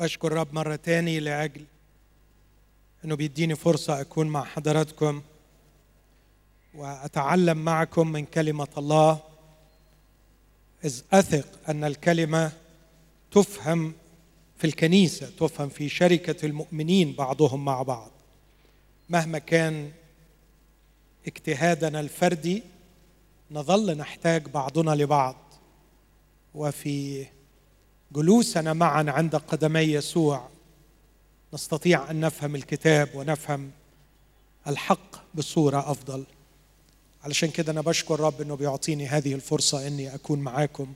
بشكر رب مرة تاني لأجل أنه بيديني فرصة أكون مع حضراتكم وأتعلم معكم من كلمة الله، إذ أثق أن الكلمة تفهم في الكنيسة، تفهم في شركة المؤمنين بعضهم مع بعض. مهما كان اجتهادنا الفردي نظل نحتاج بعضنا لبعض، وفي جلوسنا معا عند قدمي يسوع نستطيع أن نفهم الكتاب ونفهم الحق بصورة أفضل. علشان كده أنا بشكر رب أنه بيعطيني هذه الفرصة أني أكون معاكم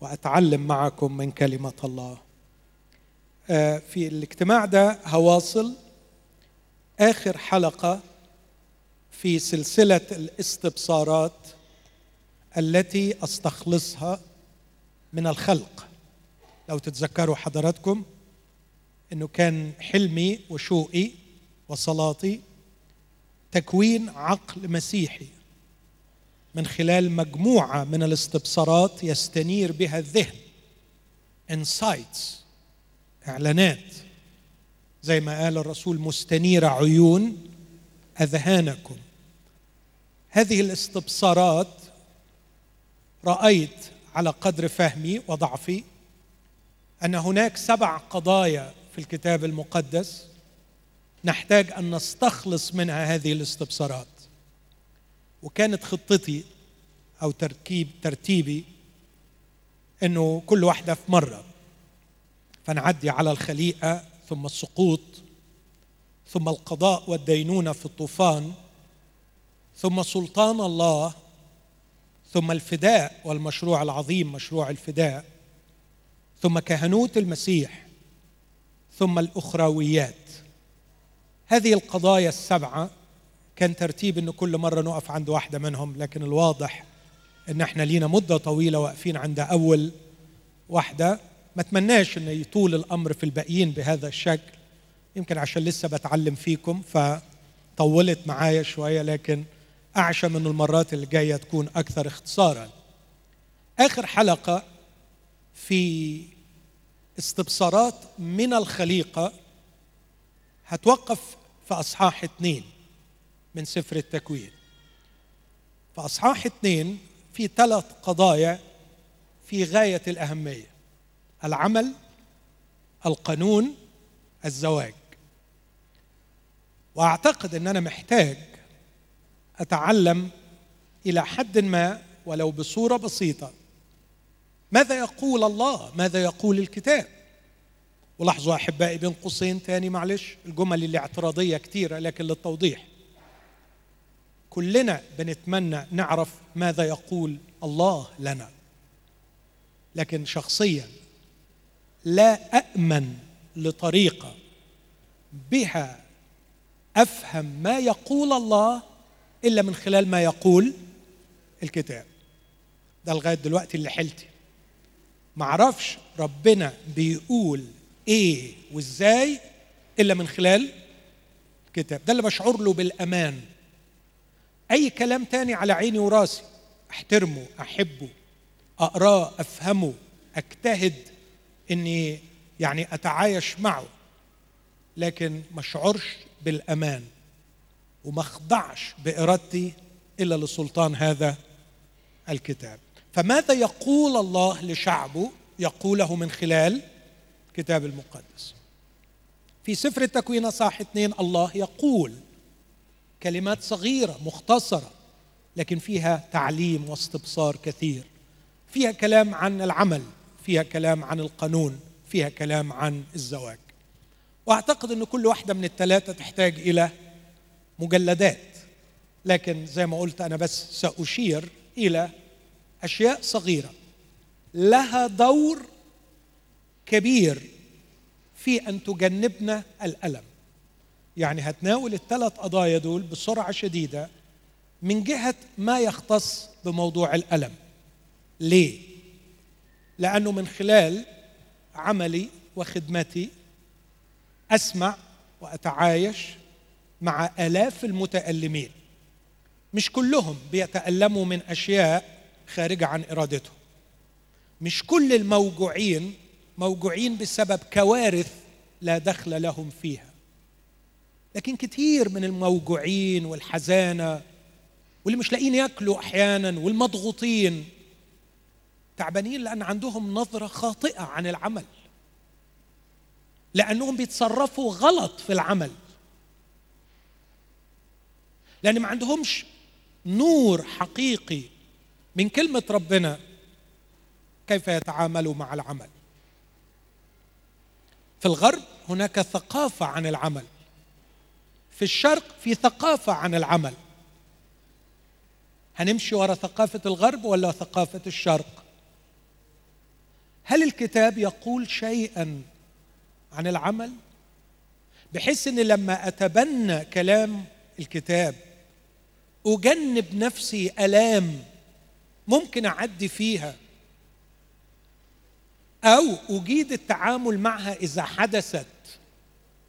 وأتعلم معاكم من كلمة الله. في الاجتماع ده هواصل آخر حلقة في سلسلة الاستبصارات التي أستخلصها من الخلق. لو تتذكروا حضراتكم أنه كان حلمي وشوقي وصلاتي تكوين عقل مسيحي من خلال مجموعة من الاستبصارات يستنير بها الذهن، insights، إعلانات، زي ما قال الرسول مستنيرة عيون أذهانكم. هذه الاستبصارات رأيت على قدر فهمي وضعفي أن هناك 7 قضايا في الكتاب المقدس نحتاج أن نستخلص منها هذه الاستبصارات. وكانت خطتي أو ترتيبي أنه كل واحدة في مرة، فنعدي على الخليقة ثم السقوط ثم القضاء والدينونة في الطوفان ثم سلطان الله ثم الفداء والمشروع العظيم مشروع الفداء ثم كهنوت المسيح ثم الأخرويات. هذه القضايا السبعة كان ترتيب أنه كل مرة نقف عند واحدة منهم، لكن الواضح أن احنا لينا مدة طويلة واقفين عند أول واحدة. ما اتمناش أن يطول الأمر في الباقيين بهذا الشكل، يمكن عشان لسه بتعلم فيكم فطولت معايا شوية، لكن أعشى من المرات اللي جاية تكون أكثر اختصارا. آخر حلقة في استبصارات من الخليقة هتوقف في أصحاح 2 من سفر التكوين. في أصحاح 2 في 3 قضايا في غاية الأهمية: العمل، القانون، الزواج. وأعتقد أن أنا محتاج أتعلم إلى حد ما ولو بصورة بسيطة ماذا يقول الله، ماذا يقول الكتاب. ولاحظوا أحبائي بين قوسين تاني، معلش الجمل اللي اعتراضية كتيرة لكن للتوضيح، كلنا بنتمنى نعرف ماذا يقول الله لنا، لكن شخصيا لا أؤمن لطريقة بها أفهم ما يقول الله إلا من خلال ما يقول الكتاب. ده لغاية دلوقتي اللي حلتي، معرفش ربنا بيقول إيه وإزاي إلا من خلال الكتاب. ده اللي بشعر له بالأمان. أي كلام تاني على عيني وراسي، أحترمه، أحبه، أقراه، أفهمه، أجتهد إني يعني أتعايش معه، لكن ما أشعرش بالأمان وما أخضعش بإرادتي إلا لسلطان هذا الكتاب. فماذا يقول الله لشعبه؟ يقوله من خلال الكتاب المقدس. في سفر التكوين أصحاح 2 الله يقول كلمات صغيرة مختصرة لكن فيها تعليم واستبصار كثير. فيها كلام عن العمل، فيها كلام عن القانون، فيها كلام عن الزواج. وأعتقد أن كل واحدة من ال3 تحتاج إلى مجلدات، لكن زي ما قلت أنا بس سأشير إلى أشياء صغيرة لها دور كبير في أن تجنبنا الألم. يعني هتناول ال3 قضايا دول بسرعة شديدة من جهة ما يختص بموضوع الألم. ليه؟ لأنه من خلال عملي وخدمتي أسمع وأتعايش مع آلاف المتألمين، مش كلهم بيتألموا من أشياء خارجة عن إرادتهم، مش كل الموجوعين موجوعين بسبب كوارث لا دخل لهم فيها. لكن كتير من الموجوعين والحزانة واللي مش لاقين ياكلوا أحيانا والمضغوطين تعبانين لأن عندهم نظرة خاطئة عن العمل، لأنهم بيتصرفوا غلط في العمل، لأن ما عندهمش نور حقيقي من كلمة ربنا كيف يتعاملوا مع العمل. في الغرب هناك ثقافة عن العمل، في الشرق في ثقافة عن العمل. هنمشي وراء ثقافة الغرب ولا ثقافة الشرق؟ هل الكتاب يقول شيئا عن العمل بحيث ان لما اتبنى كلام الكتاب اجنب نفسي الام ممكن اعدي فيها او اجيد التعامل معها اذا حدثت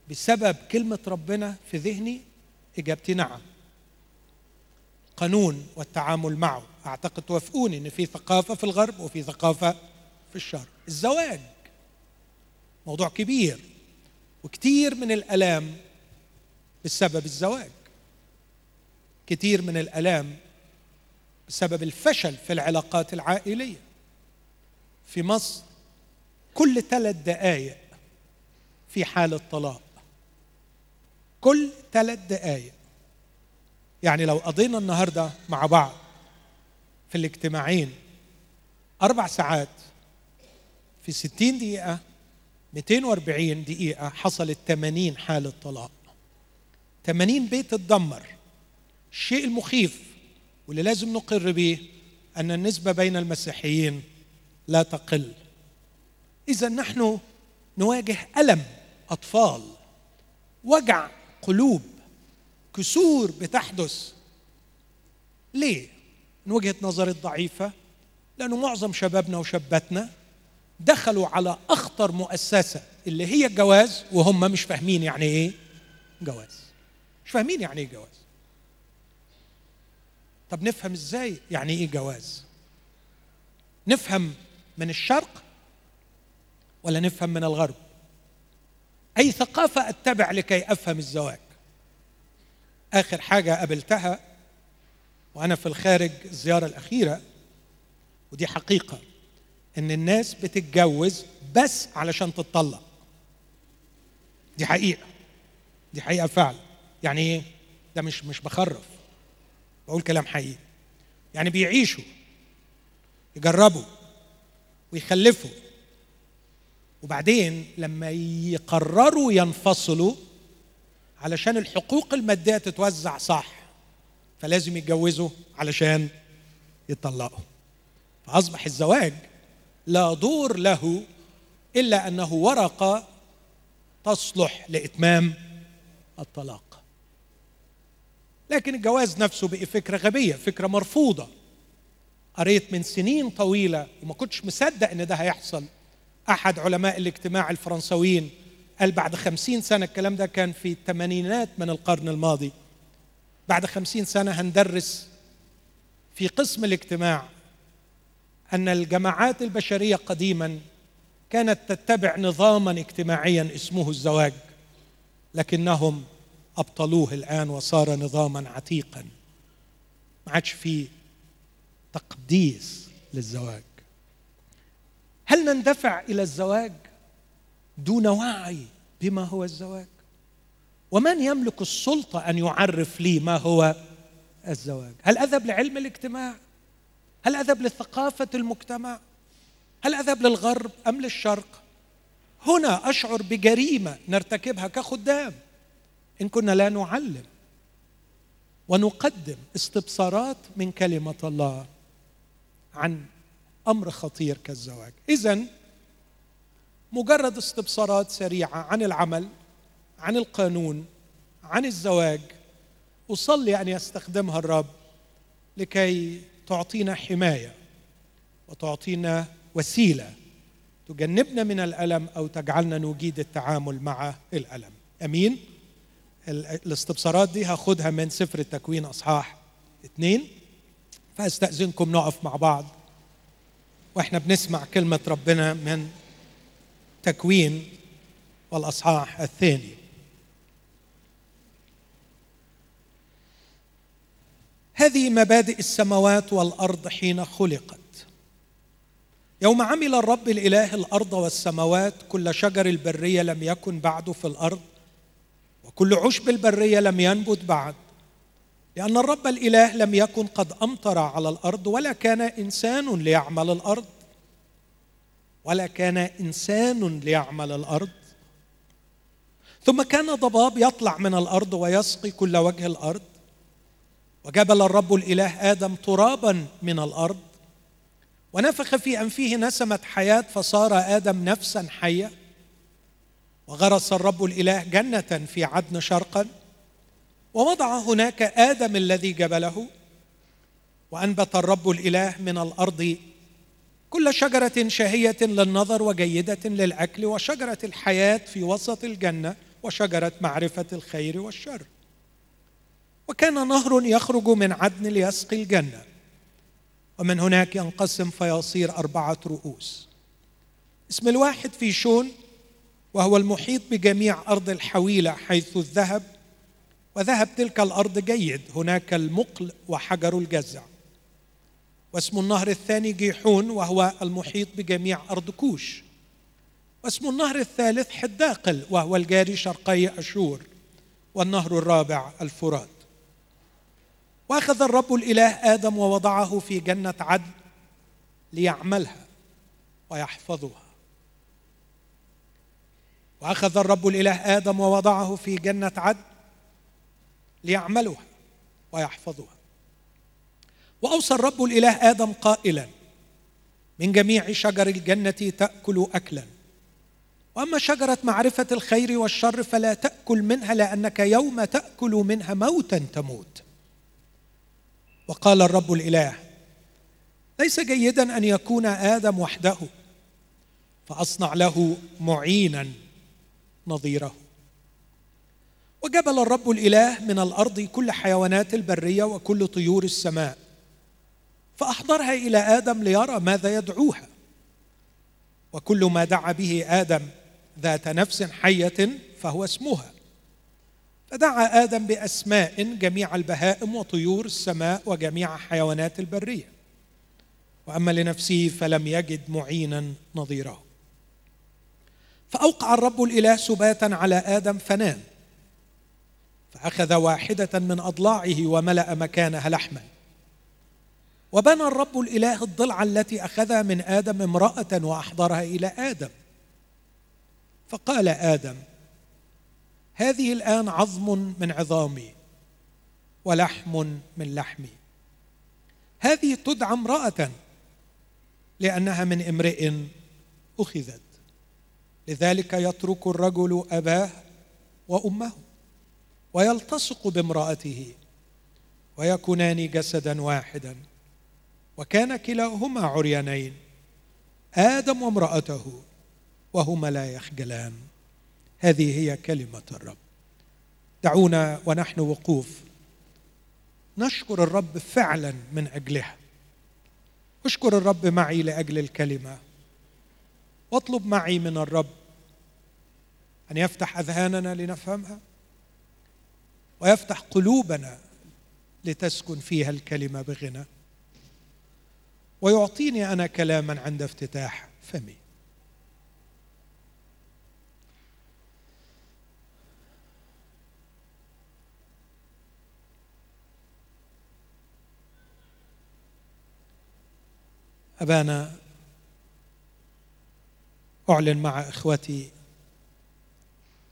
بسبب كلمة ربنا في ذهني؟ اجابتي نعم. قانون والتعامل معه، اعتقد توافقوني ان في ثقافة في الغرب وفي ثقافة في الشرق. الزواج موضوع كبير، وكتير من الآلام بسبب الزواج، كتير من الآلام بسبب الفشل في العلاقات العائلية. في مصر كل 3 دقائق في حالة طلاق، كل 3 دقائق. يعني لو قضينا النهاردة مع بعض في الاجتماعين 4 ساعات، في 60 دقيقة 240 دقيقة حصلت 80 حالة طلاق، 80 بيت اتدمر. الشيء المخيف واللي لازم نقر به أن النسبة بين المسيحيين لا تقل. إذا نحن نواجه ألم أطفال، وجع قلوب، كسور بتحدث. ليه؟ من وجهة نظري الضعيفة، لأنه معظم شبابنا وشاباتنا دخلوا على أخطر مؤسسة اللي هي الجواز وهم مش فاهمين يعني إيه جواز، مش فاهمين يعني إيه جواز. طب نفهم إزاي يعني إيه جواز؟ نفهم من الشرق ولا نفهم من الغرب؟ أي ثقافة أتبع لكي أفهم الزواج؟ آخر حاجة قابلتها وأنا في الخارج الزيارة الأخيرة، ودي حقيقة، إن الناس بتتجوز بس علشان تتطلق. دي حقيقة، دي حقيقة فعلا. يعني إيه؟ ده مش بخرف، بقول كلام حقيقي. يعني بيعيشوا يجربوا ويخلفوا، وبعدين لما يقرروا ينفصلوا علشان الحقوق المادية تتوزع صح، فلازم يتجوزوا علشان يتطلقوا. فأصبح الزواج لا دور له إلا أنه ورقة تصلح لإتمام الطلاق. لكن الجواز نفسه بقى فكرة غبية، فكرة مرفوضة. قريت من سنين طويلة وما كنتش مصدق أن ده هيحصل. أحد علماء الاجتماع الفرنسويين قال بعد 50 سنة، الكلام ده كان في الثمانينات من القرن الماضي، بعد 50 سنة هندرس في قسم الاجتماع أن الجماعات البشرية قديما كانت تتبع نظاما اجتماعيا اسمه الزواج، لكنهم أبطلوه الآن وصار نظاما عتيقا. ما عادش فيه تقديس للزواج. هل نندفع إلى الزواج دون وعي بما هو الزواج؟ ومن يملك السلطة أن يعرف لي ما هو الزواج؟ هل أذهب لعلم الاجتماع؟ هل أذهب لثقافة المجتمع؟ هل أذهب للغرب أم للشرق؟ هنا أشعر بجريمة نرتكبها كخدام إن كنا لا نعلم ونقدم استبصارات من كلمة الله عن أمر خطير كالزواج. إذن مجرد استبصارات سريعة عن العمل، عن القانون، عن الزواج، أصلي أن يستخدمها الرب لكي تعطينا حماية وتعطينا وسيلة تجنبنا من الألم أو تجعلنا نجيد التعامل مع الألم. أمين؟ الاستبصارات دي هاخدها من سفر التكوين أصحاح 2. فأستأذنكم نقف مع بعض وإحنا بنسمع كلمة ربنا من التكوين والأصحاح الثاني. هذه مبادئ السماوات والأرض حين خلقت، يوم عمل الرب الإله الأرض والسماوات، كل شجر البرية لم يكن بعد في الأرض وكل عشب البرية لم ينبت بعد، لأن الرب الإله لم يكن قد أمطر على الأرض، ولا كان إنسان ليعمل الأرض ثم كان ضباب يطلع من الأرض ويسقي كل وجه الأرض، وجبل الرب الإله آدم ترابا من الأرض ونفخ في أنفه نسمة حياة فصار آدم نفسا حية، وغرس الرب الإله جنة في عدن شرقا ووضع هناك آدم الذي جبله، وأنبت الرب الإله من الأرض كل شجرة شهية للنظر وجيدة للأكل، وشجرة الحياة في وسط الجنة، وشجرة معرفة الخير والشر، وكان نهر يخرج من عدن ليسقي الجنة، ومن هناك ينقسم فيصير 4 رؤوس، اسم الواحد في شون وهو المحيط بجميع أرض الحويلة حيث الذهب، وذهب تلك الأرض جيد، هناك المقل وحجر الجزع، واسم النهر الثاني جيحون وهو المحيط بجميع أرض كوش، واسم النهر الثالث حداقل وهو الجاري شرقي أشور، والنهر الرابع الفرات. وأخذ الرب الإله آدم ووضعه في جنة عدن ليعملها ويحفظها، وأوصى الرب الإله آدم قائلا: من جميع شجر الجنة تأكل أكلا، وأما شجرة معرفة الخير والشر فلا تأكل منها، لأنك يوم تأكل منها موتا تموت. وقال الرب الإله: ليس جيدا أن يكون آدم وحده، فأصنع له معينا نظيره. وجبل الرب الإله من الأرض كل حيوانات البرية وكل طيور السماء، فأحضرها إلى آدم ليرى ماذا يدعوها، وكل ما دعا به آدم ذات نفس حية فهو اسمها. فدعا آدم بأسماء جميع البهائم وطيور السماء وجميع حيوانات البرية، وأما لنفسه فلم يجد معينا نظيره. فأوقع الرب الإله سباتا على آدم فنام، فأخذ واحدة من أضلاعه وملأ مكانها لحما، وبنى الرب الإله الضلع التي أخذها من آدم امرأة وأحضرها إلى آدم، فقال آدم: هذه الآن عظم من عظامي ولحم من لحمي، هذه تدعى امرأة لأنها من امرئ أخذت، لذلك يترك الرجل أباه وأمه ويلتصق بامرأته ويكونان جسدا واحدا. وكان كلاهما عريانين، آدم وامرأته، وهما لا يخجلان. هذه هي كلمة الرب. دعونا ونحن وقوف نشكر الرب فعلا من أجلها. اشكر الرب معي لأجل الكلمة، واطلب معي من الرب أن يفتح أذهاننا لنفهمها ويفتح قلوبنا لتسكن فيها الكلمة بغنى، ويعطيني أنا كلاما عند افتتاح فمي. أبانا، أعلن مع إخوتي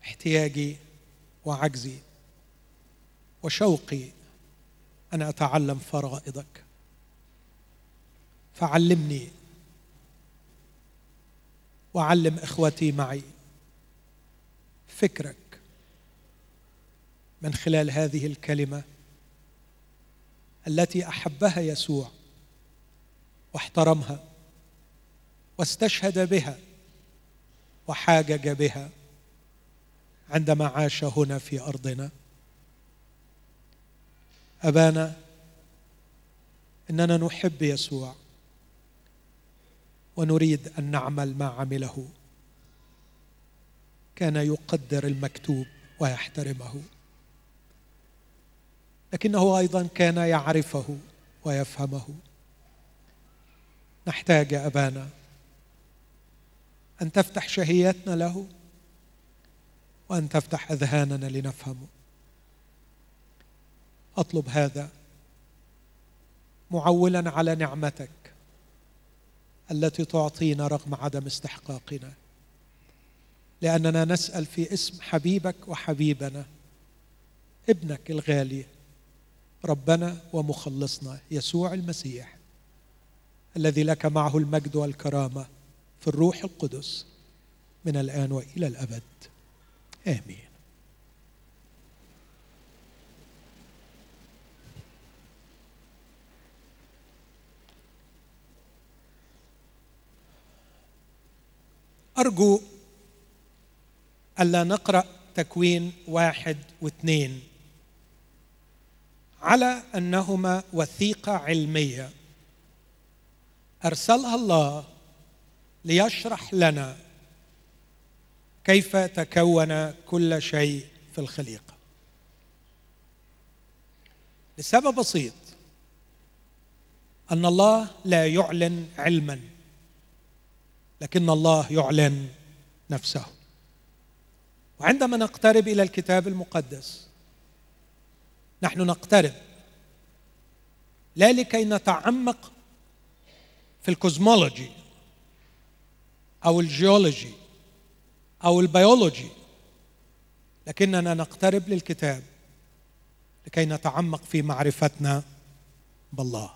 احتياجي وعجزي وشوقي أن أتعلم فرائضك، فعلمني وعلم إخوتي معي فكرك من خلال هذه الكلمة التي أحبها يسوع واحترمها واستشهد بها وحاجج بها عندما عاش هنا في أرضنا. أبانا، إننا نحب يسوع ونريد أن نعمل ما عمله كان يقدر المكتوب ويحترمه، لكنه أيضا كان يعرفه ويفهمه. نحتاج أبانا أن تفتح شهيتنا له، وأن تفتح أذهاننا لنفهمه. أطلب هذا معولا على نعمتك التي تعطينا رغم عدم استحقاقنا، لأننا نسأل في اسم حبيبك وحبيبنا ابنك الغالي ربنا ومخلصنا يسوع المسيح، الذي لك معه المجد والكرامة في الروح القدس من الآن وإلى الأبد. آمين. أرجو ألا نقرأ تكوين 1 و 2 على أنهما وثيقة علمية أرسلها الله ليشرح لنا كيف تكون كل شيء في الخليقة، لسبب بسيط: أن الله لا يعلن علماً، لكن الله يعلن نفسه. وعندما نقترب إلى الكتاب المقدس نحن نقترب لا لكي نتعمق في الكوزمولوجي أو الجيولوجي أو البيولوجي، لكننا نقترب للكتاب لكي نتعمق في معرفتنا بالله.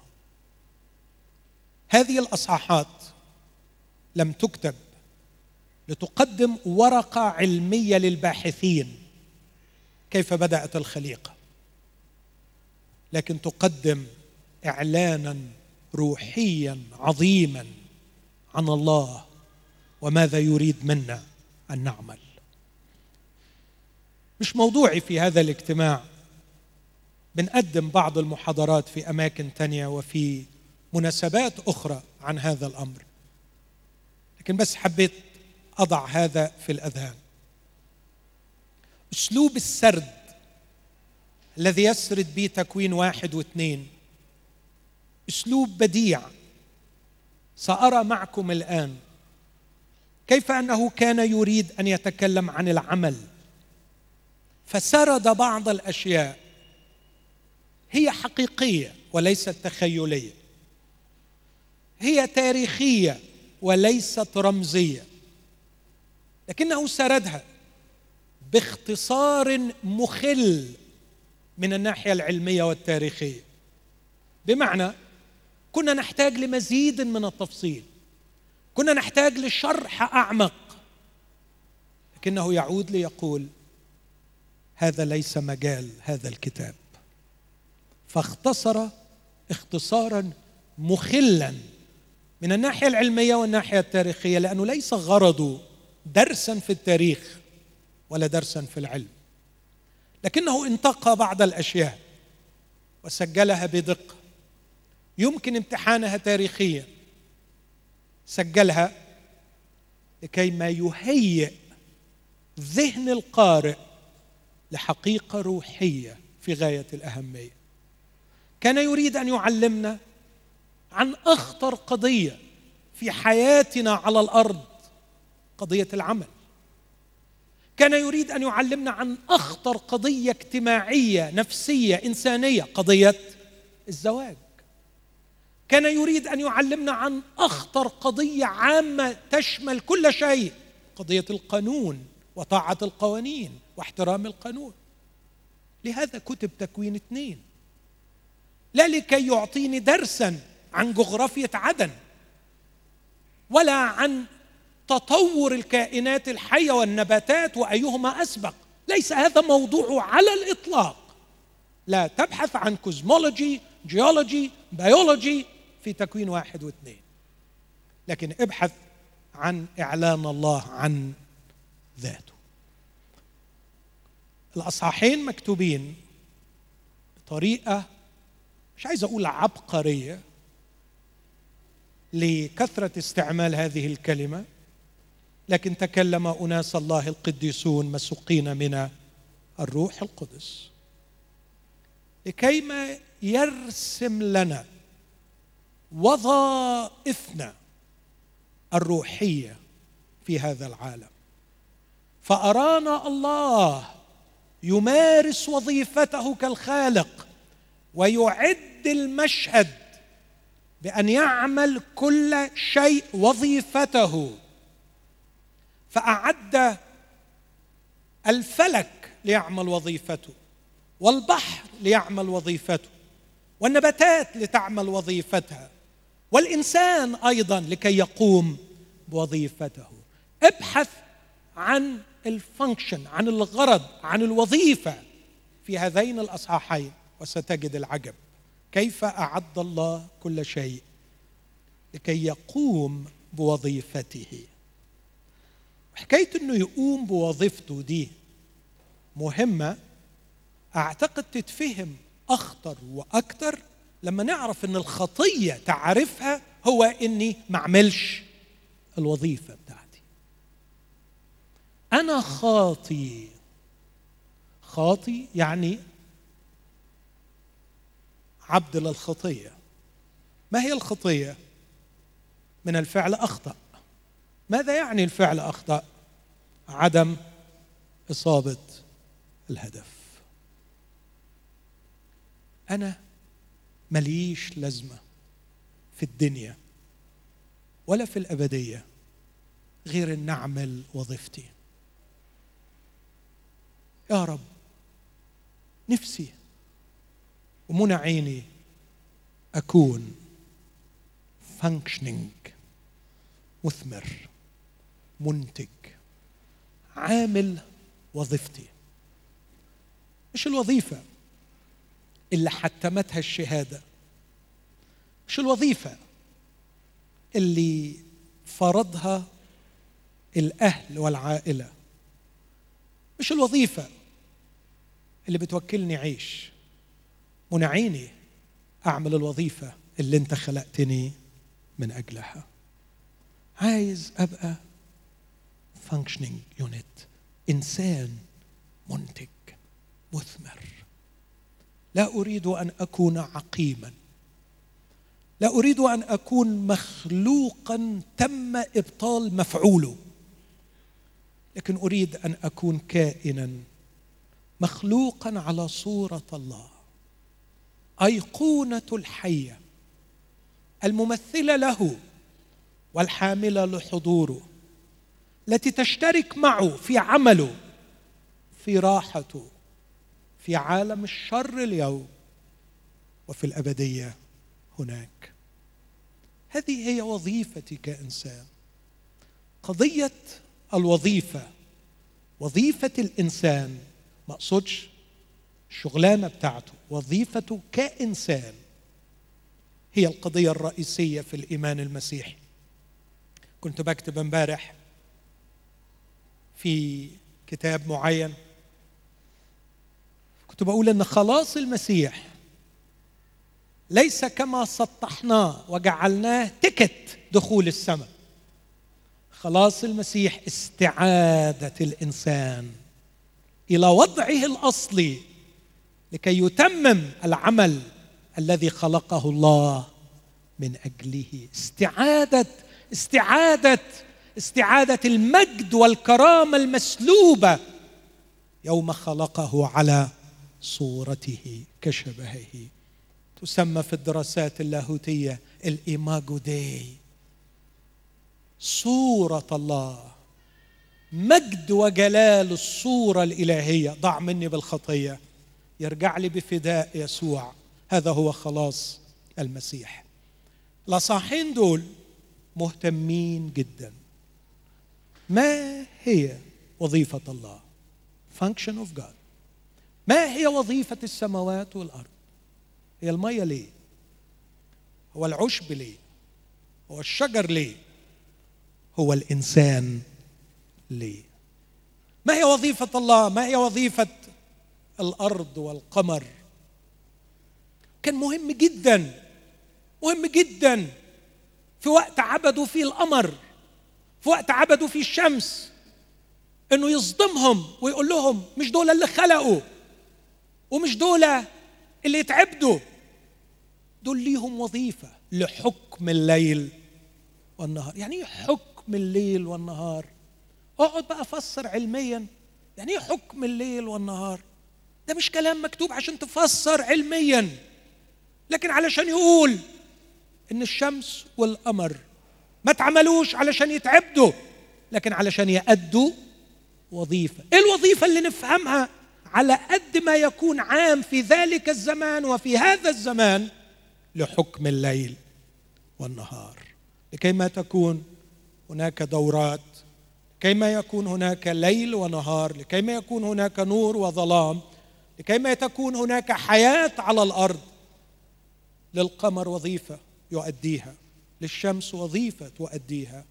هذه الأصحاحات لم تكتب لتقدم ورقة علمية للباحثين كيف بدأت الخليقة، لكن تقدم إعلاناً روحياً عظيماً عن الله وماذا يريد منا أن نعمل. مش موضوعي في هذا الاجتماع، بنقدم بعض المحاضرات في أماكن تانية وفي مناسبات أخرى عن هذا الأمر، لكن بس حبيت أضع هذا في الأذهان. أسلوب السرد الذي يسرد به تكوين 1 و 2 أسلوب بديع. سأرى معكم الآن كيف أنه كان يريد أن يتكلم عن العمل، فسرد بعض الأشياء هي حقيقية وليست تخيلية، هي تاريخية وليست رمزية، لكنه سردها باختصار مخل من الناحية العلمية والتاريخية. بمعنى كنا نحتاج لمزيد من التفصيل، كنا نحتاج لشرح أعمق، لكنه يعود ليقول هذا ليس مجال هذا الكتاب، فاختصر اختصارا مخلا من الناحية العلمية والناحية التاريخية، لأنه ليس غرضه درسا في التاريخ ولا درسا في العلم، لكنه انتقى بعض الأشياء وسجلها بدقة يمكن امتحانها تاريخيا. سجلها لكي ما يهيئ ذهن القارئ لحقيقة روحية في غاية الأهمية. كان يريد أن يعلمنا عن أخطر قضية في حياتنا على الأرض، قضية العمل. كان يريد أن يعلمنا عن أخطر قضية اجتماعية نفسية إنسانية، قضية الزواج. كان يريد أن يعلمنا عن أخطر قضية عامة تشمل كل شيء، قضية القانون وطاعة القوانين واحترام القانون. لهذا كتب تكوين 2، لا لكي يعطيني درساً عن جغرافية عدن، ولا عن تطور الكائنات الحية والنباتات وأيهما أسبق. ليس هذا موضوعه على الإطلاق. لا تبحث عن كوزمولوجي، جيولوجي، بيولوجي في تكوين 1 و 2، لكن ابحث عن إعلان الله عن ذاته. الأصحاحين مكتوبين بطريقة مش عايز أقول عبقرية لكثرة استعمال هذه الكلمة، لكن تكلم أناس الله القديسون مسوقين من الروح القدس لكيما يرسم لنا وظائفنا الروحية في هذا العالم. فأرانا الله يمارس وظيفته كالخالق ويعد المشهد بأن يعمل كل شيء وظيفته، فأعد الفلك ليعمل وظيفته، والبحر ليعمل وظيفته، والنباتات لتعمل وظيفتها، والإنسان أيضا لكي يقوم بوظيفته. ابحث عن الفانكشن، عن الغرض، عن الوظيفة في هذين الأصحاحين وستجد العجب. كيف أعد الله كل شيء لكي يقوم بوظيفته. حكاية أنه يقوم بوظيفته دي مهمة، أعتقد تتفهم أخطر وأكتر لما نعرف أن الخطية تعرفها هو أني ما أعملش الوظيفة بتاعتي. أنا خاطي. خاطي يعني عبد للخطية. ما هي الخطية؟ من الفعل أخطأ. ماذا يعني الفعل أخطأ؟ عدم إصابة الهدف. أنا مليش لازمة في الدنيا ولا في الأبدية غير أن أعمل وظيفتي. يا رب نفسي ومنى عيني أكون فانكشنينج، مثمر، منتج، عامل وظيفتي. مش الوظيفة اللي حتمتها الشهادة، مش الوظيفة اللي فرضها الأهل والعائلة، مش الوظيفة اللي بتوكلني عيش. منعيني أعمل الوظيفة اللي أنت خلقتني من أجلها. عايز أبقى functioning unit، إنسان منتج مثمر. لا أريد أن أكون عقيما، لا أريد أن أكون مخلوقا تم إبطال مفعوله، لكن أريد أن أكون كائنا مخلوقا على صورة الله، أيقونة الحية، الممثلة له والحاملة لحضوره، التي تشترك معه في عمله، في راحته، في عالم الشر اليوم وفي الأبدية هناك. هذه هي وظيفتي كإنسان. قضية الوظيفة، وظيفة الإنسان، ما أقصدش الشغلانة بتاعته، وظيفته كإنسان هي القضية الرئيسية في الإيمان المسيحي. كنت بكتب امبارح في كتاب معين، كنت بقول أن خلاص المسيح ليس كما سطحناه وجعلناه تكت دخول السماء. خلاص المسيح استعادة الإنسان إلى وضعه الأصلي لكي يتمم العمل الذي خلقه الله من أجله. استعادة المجد والكرامة المسلوبة يوم خلقه على صورته كشبهه. تسمى في الدراسات اللاهوتية الإيماجو دي، صورة الله، مجد وجلال الصورة الإلهية. ضع مني بالخطية، يرجع لي بفداء يسوع. هذا هو خلاص المسيح. الأصحاحين دول مهتمين جدا. ما هي وظيفة الله؟ function of God. ما هي وظيفة السماوات والأرض؟ هي المية ليه؟ هو العشب ليه؟ هو الشجر ليه؟ هو الإنسان ليه؟ ما هي وظيفة الله؟ ما هي وظيفة الأرض والقمر؟ كان مهم جدا، مهم جدا في وقت عبدوا فيه القمر في وقت عبدوا فيه الشمس، انه يصدمهم ويقول لهم مش دول اللي خلقوا ومش دول اللي يتعبدوا، دول ليهم وظيفة لحكم الليل والنهار. يعني ايه حكم الليل والنهار؟ اقعد بقى افسر علميا يعني ايه حكم الليل والنهار. ده مش كلام مكتوب عشان تفسر علميا، لكن علشان يقول ان الشمس والقمر ما تعملوش علشان يتعبدوا، لكن علشان يأدوا وظيفة. ايه الوظيفة اللي نفهمها على قد ما يكون عام في ذلك الزمان وفي هذا الزمان؟ لحكم الليل والنهار، لكيما تكون هناك دورات، لكيما يكون هناك ليل ونهار، لكيما يكون هناك نور وظلام، لكيما تكون هناك حياة على الأرض. للقمر وظيفة يؤديها، للشمس وظيفة تؤديها،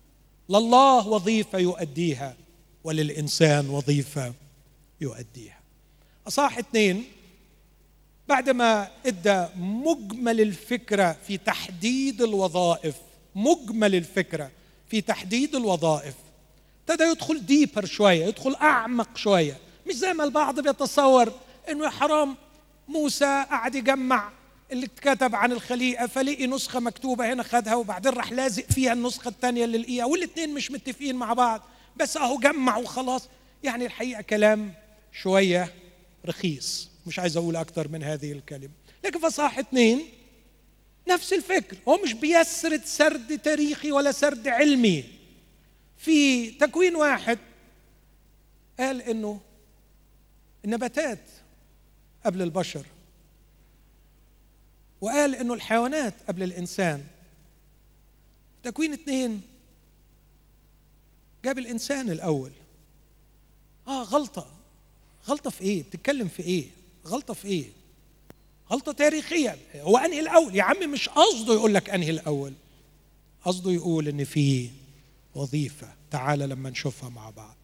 لله وظيفة يؤديها، وللإنسان وظيفة يؤديها. أصحاح 2 بعدما ادى مجمل الفكرة في تحديد الوظائف، مجمل الفكرة في تحديد الوظائف، ابتدى يدخل ديبر شوية، يدخل أعمق شوية. مش زي ما البعض بيتصور إنه يا حرام موسى قعد يجمع اللي اتكتب عن الخليقة، فلقي نسخة مكتوبة هنا خدها وبعدين راح لازق فيها النسخة التانية اللي لقيها، والاتنين مش متفقين مع بعض، بس أهو جمع وخلاص. يعني الحقيقة كلام شوية رخيص، مش عايز أقول أكتر من هذه الكلمة. لكن فصاحة 2 نفس الفكر، هو مش بيسرد سرد تاريخي ولا سرد علمي. في تكوين 1 قال إنه النباتات قبل البشر، وقال إنه الحيوانات قبل الإنسان. تكوين 2 جاب الإنسان الأول. غلطة في إيه؟ بتتكلم في إيه؟ غلطة في إيه؟ غلطة تاريخية. هو أنهي الأول؟ يا عم مش قصده يقول لك أنهي الأول، قصده يقول إن في وظيفة. تعالى لما نشوفها مع بعض.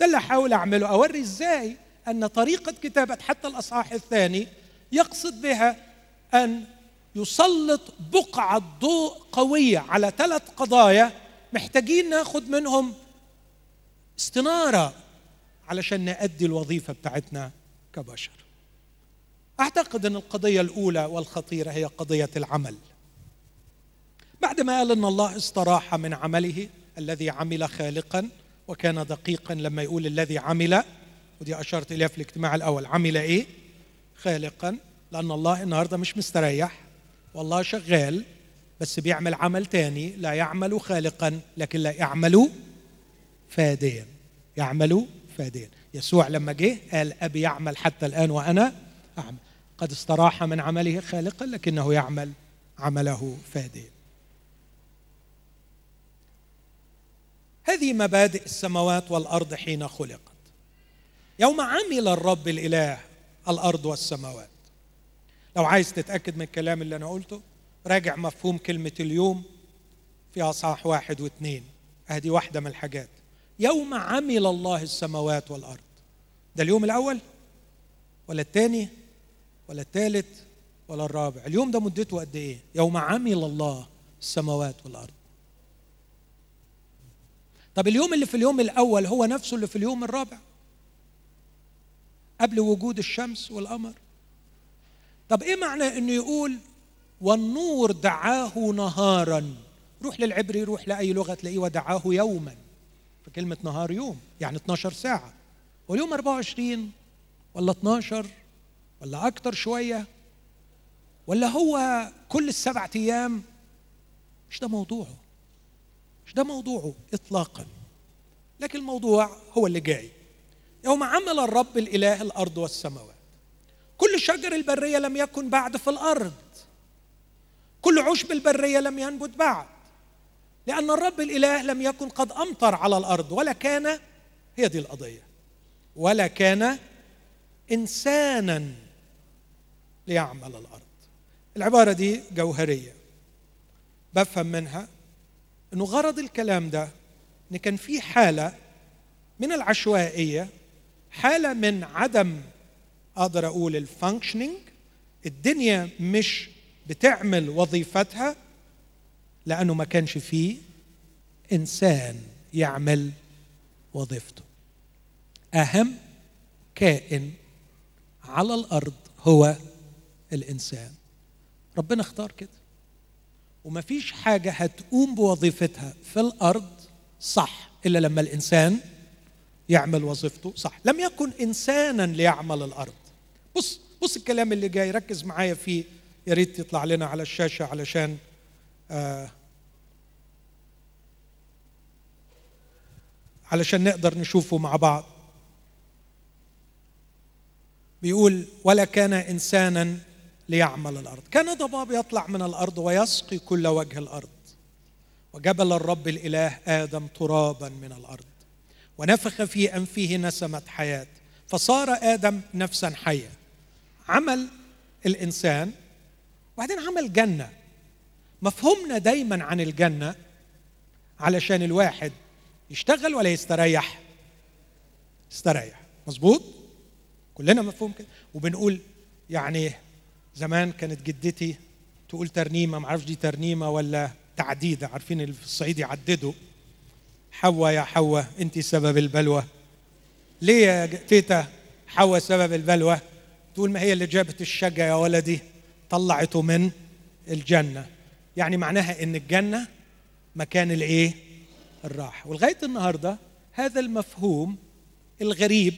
ده اللي أحاول أعمله، أوري إزاي أن طريقة كتابة حتى الأصحاح 2 يقصد بها أن يسلط بقعة ضوء قوية على 3 قضايا محتاجين ناخد منهم استنارة علشان نأدي الوظيفة بتاعتنا كبشر. أعتقد أن القضية الأولى والخطيرة هي قضية العمل. بعدما قال أن الله استراح من عمله الذي عمل خالقا وكان دقيقا، لما يقول الذي عمل، ودي أشرت إليها في الاجتماع الأول، عمل إيه؟ خالقا. لأن الله النهاردة مش مستريح، والله شغال بس بيعمل عمل تاني. لا يعمل خالقا لكن لا يعمل فاديا، يعمل فاديا. يسوع لما جه قال أبي يعمل حتى الآن وأنا أعمل. قد استراح من عمله خالقا لكنه يعمل عمله فاديا. هذه مبادئ السماوات والأرض حين خلقت، يوم عمل الرب الإله الأرض والسماوات. لو عايز تتأكد من الكلام اللي أنا قلته راجع مفهوم كلمة اليوم في أصحاح 1 و 2. أهدي واحدة من الحاجات، يوم عمل الله السماوات والأرض. ده اليوم الأول ولا الثاني ولا الثالث ولا الرابع؟ اليوم ده مدته قد إيه؟ يوم عمل الله السماوات والأرض. طب اليوم اللي في اليوم الأول هو نفسه اللي في اليوم الرابع قبل وجود الشمس والقمر؟ طب إيه معنى إنه يقول والنور دعاه نهارا؟ روح للعبري، روح لأي لغة تلاقيه، ودعاه يوما. فكلمة نهار يوم يعني 12 ساعة، واليوم 24 ولا 12 ولا أكتر شوية، ولا هو كل ال7 أيام؟ مش ده موضوعه إطلاقا. لكن الموضوع هو اللي جاي، يوم عمل الرب الإله الأرض والسماوات. كل شجر البرية لم يكن بعد في الأرض، كل عشب البرية لم ينبت بعد، لأن الرب الإله لم يكن قد أمطر على الأرض، ولا كان، هي دي القضية، ولا كان إنسانا ليعمل الأرض. العبارة دي جوهرية، بفهم منها إنه غرض الكلام ده إن كان في حالة من العشوائية، حالة من عدم، أقدر أقول الفانكشنينج، الدنيا مش بتعمل وظيفتها لأنه ما كانش فيه إنسان يعمل وظيفته. أهم كائن على الأرض هو الإنسان. ربنا اختار كده، ومفيش حاجة هتقوم بوظيفتها في الأرض صح إلا لما الإنسان يعمل وظيفته صح. لم يكن إنسانا ليعمل الأرض. بص الكلام اللي جاي، ركز معايا فيه، يا ريت يطلع لنا على الشاشة علشان علشان نقدر نشوفه مع بعض. بيقول ولا كان إنسانا ليعمل الأرض، كان ضباب يطلع من الأرض ويسقي كل وجه الأرض، وجبل الرب الإله آدم ترابا من الأرض ونفخ في أنفه نسمة حياة فصار آدم نفسا حية. عمل الإنسان وبعدين عمل جنة. مفهومنا دايما عن الجنة علشان الواحد يشتغل ولا يستريح، يستريح، مظبوط؟ كلنا مفهوم كده. وبنقول يعني زمان كانت جدتي تقول ترنيمة، معرفش دي ترنيمة ولا تعديدة، عارفين اللي في الصعيد يعددوا، حوا يا حوا انت سبب البلوى. ليه يا تيتا حوا سبب البلوى؟ تقول ما هي اللي جابت الشجة يا ولدي طلعته من الجنة. يعني معناها ان الجنة مكان الايه؟ الراحة. ولغاية النهاردة هذا المفهوم الغريب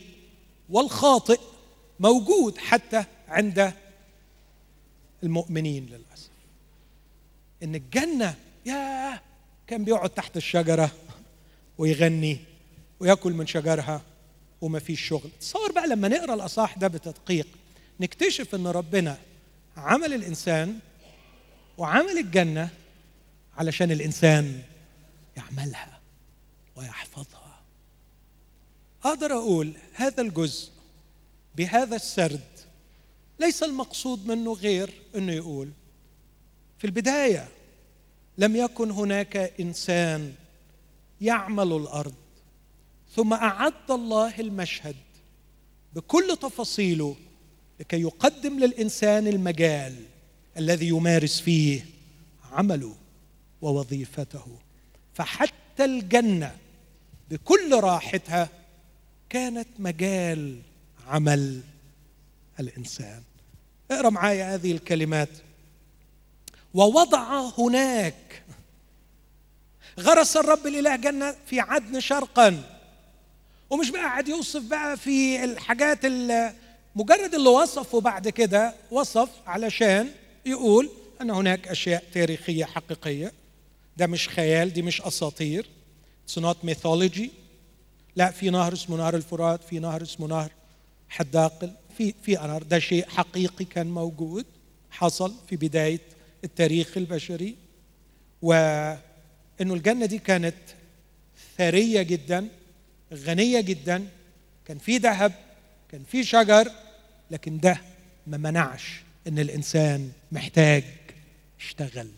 والخاطئ موجود حتى عند المؤمنين للأسف، ان الجنة يا كان بيقعد تحت الشجرة ويغني ويأكل من شجرها وما فيش شغل. تصور بقى لما نقرأ الأصحاح ده بتدقيق نكتشف ان ربنا عمل الإنسان وعمل الجنة علشان الإنسان يعملها ويحفظها. أقدر أقول هذا الجزء بهذا السرد ليس المقصود منه غير أنه يقول في البداية لم يكن هناك إنسان يعمل الأرض، ثم أعد الله المشهد بكل تفاصيله لكي يقدم للإنسان المجال الذي يمارس فيه عمله ووظيفته. فحتى الجنة بكل راحتها كانت مجال عمل الإنسان. اقرأ معايا هذه الكلمات. ووضع هناك، غرس الرب الإله جنة في عدن شرقا. ومش بقى قاعد يوصف بقى في الحاجات اللي مجرد اللي وصفه بعد كده، وصف علشان يقول أن هناك أشياء تاريخية حقيقية، ده مش خيال، دي مش أساطير، it's not mythology. لا، في نهر اسمه نهر الفرات، في نهر اسمه نهر حداقل، في أنهار، ده شيء حقيقي كان موجود، حصل في بداية التاريخ البشري. وإنه الجنة دي كانت ثرية جدا، غنية جدا، كان في ذهب، كان في شجر، لكن ده ما منعش إن الإنسان محتاج يشتغل،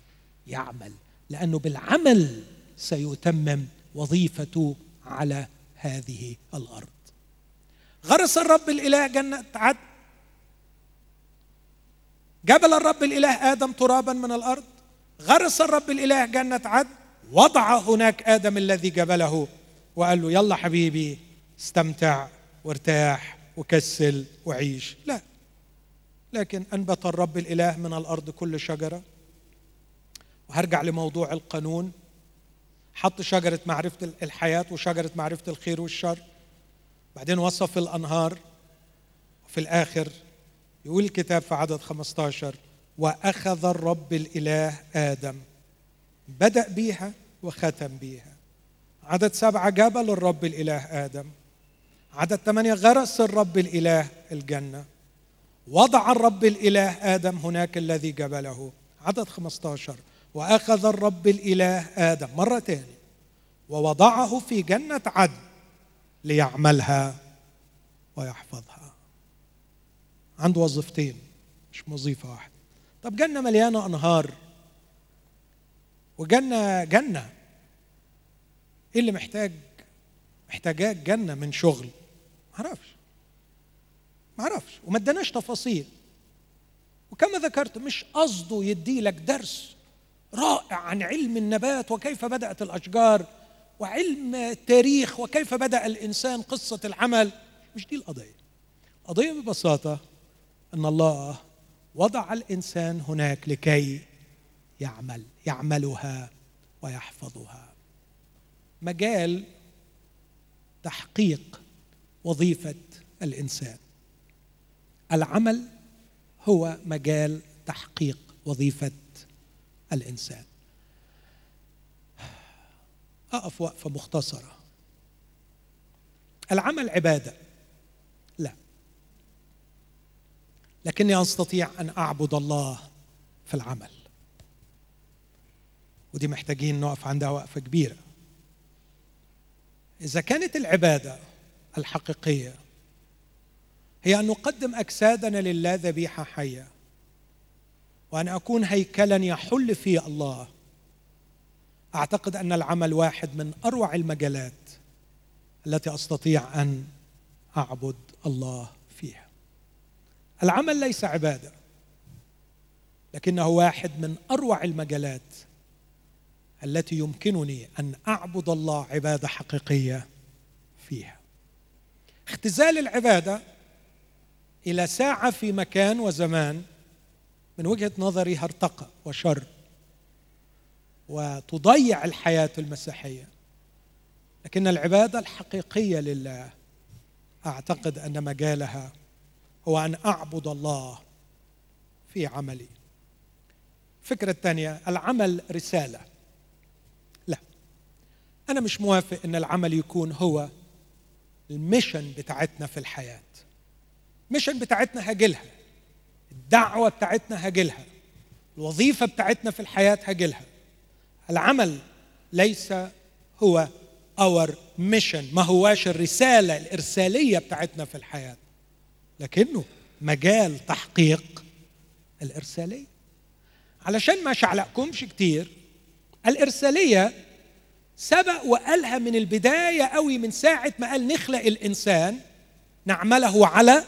يعمل، لأنه بالعمل سيتمم وظيفته على هذه الأرض. غرس الرب الإله جنة عدن، جبل الرب الإله آدم ترابا من الأرض، غرس الرب الإله جنة عدن، وضع هناك آدم الذي جبله وقال له يلا حبيبي استمتع وارتاح وكسل وعيش. لا، لكن أنبت الرب الإله من الأرض كل شجرة. وهرجع لموضوع القانون، حط شجرة معرفة الحياة وشجرة معرفة الخير والشر، بعدين وصف الأنهار، وفي الآخر يقول الكتاب في عدد 15 وأخذ الرب الإله آدم، بدأ بيها وختم بيها. عدد 7 جبل الرب الإله آدم، عدد 8 غرس الرب الإله الجنة، وضع الرب الإله آدم هناك الذي جبله. عدد 15 وأخذ الرب الإله آدم مرة تاني ووضعه في جنة عدن ليعملها ويحفظها. عنده وظيفتين مش وظيفة واحدة. طب جنة مليانة أنهار وجنة جنة، إيه اللي محتاجاه جنة من شغل؟ معرفش وما اداناش تفاصيل. وكما ذكرت مش قصده يدي لك درس رائع عن علم النبات وكيف بدأت الأشجار وعلم التاريخ وكيف بدأ الإنسان قصة العمل. مش دي القضية. القضية ببساطة أن الله وضع الإنسان هناك لكي يعملها ويحفظها. مجال تحقيق وظيفة الإنسان. العمل هو مجال تحقيق وظيفة الإنسان. أقف وقفة مختصرة. العمل عبادة؟ لا، لكني أستطيع أن أعبد الله في العمل، ودي محتاجين نقف عندها وقفة كبيرة. إذا كانت العبادة الحقيقية هي أن نقدم أجسادنا لله ذبيحة حية، وأن أكون هيكلاً يحل فيه الله، أعتقد أن العمل واحد من أروع المجالات التي أستطيع أن أعبد الله فيها. العمل ليس عبادة، لكنه واحد من أروع المجالات التي يمكنني أن أعبد الله عبادة حقيقية فيها. اختزال العبادة إلى ساعة في مكان وزمان من وجهة نظري هرطقة وشر، وتضيع الحياة المسيحية. لكن العبادة الحقيقية لله أعتقد أن مجالها هو أن أعبد الله في عملي. الفكرة الثانية، العمل رسالة؟ لا، أنا مش موافق أن العمل يكون هو الميشن بتاعتنا في الحياة. الميشن بتاعتنا هاجلها، الدعوة بتاعتنا هاجلها، الوظيفة بتاعتنا في الحياة هاجلها. العمل ليس هو our mission، ما هواش الرسالة الإرسالية بتاعتنا في الحياة، لكنه مجال تحقيق الإرسالية. علشان ما شعلقكمش كتير، الإرسالية سبق وقالها من البداية قوي، من ساعة ما قال نخلق الإنسان نعمله على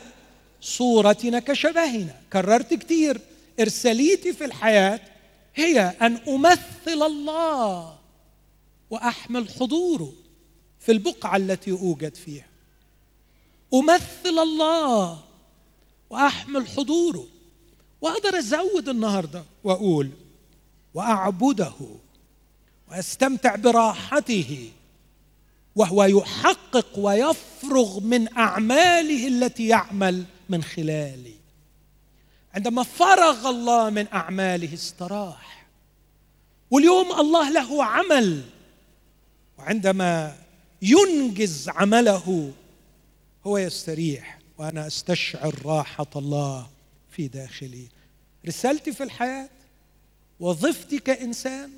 صورتنا كشبهنا. كررت كتير، إرساليتي في الحياة هي أن أمثل الله وأحمل حضوره في البقعة التي أوجد فيها. أمثل الله وأحمل حضوره، وأقدر أزود النهاردة وأقول وأعبده وأستمتع براحته وهو يحقق ويفرغ من أعماله التي يعمل من خلالي. عندما فرغ الله من أعماله استراح، واليوم الله له عمل، وعندما ينجز عمله هو يستريح، وأنا أستشعر راحة الله في داخلي. رسالتي في الحياة، وظيفتي كإنسان،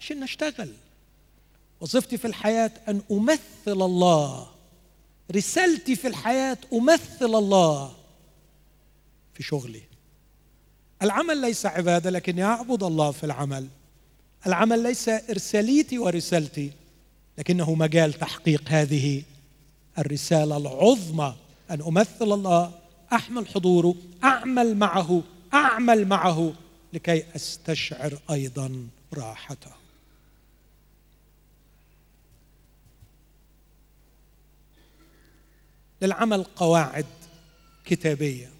مش إن أشتغل. وظيفتي في الحياة أن أمثل الله. رسالتي في الحياة أمثل الله في شغلي. العمل ليس عبادة، لكني أعبد الله في العمل. العمل ليس إرساليتي ورسالتي، لكنه مجال تحقيق هذه الرسالة العظمى، أن أمثل الله، أحمل حضوره، أعمل معه لكي أستشعر أيضا راحته. للعمل قواعد كتابية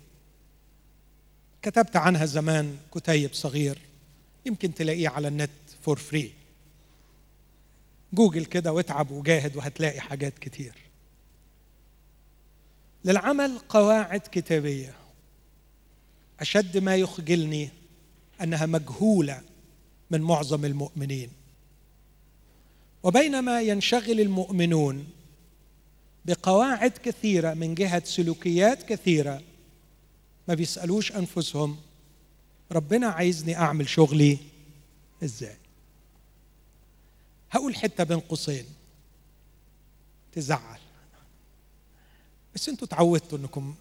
كتبت عنها زمان كتيب صغير، يمكن تلاقيه على النت فور فري. جوجل كده واتعب وجاهد وهتلاقي حاجات كتير. للعمل قواعد كتابية. أشد ما يخجلني أنها مجهولة من معظم المؤمنين. وبينما ينشغل المؤمنون بقواعد كثيرة من جهة سلوكيات كثيرة، ما بيسألوش أنفسهم ربنا عايزني أعمل شغلي إزاي؟ هقول حتة بين قوسين تزعل، بس أنتوا تعودتوا أنكم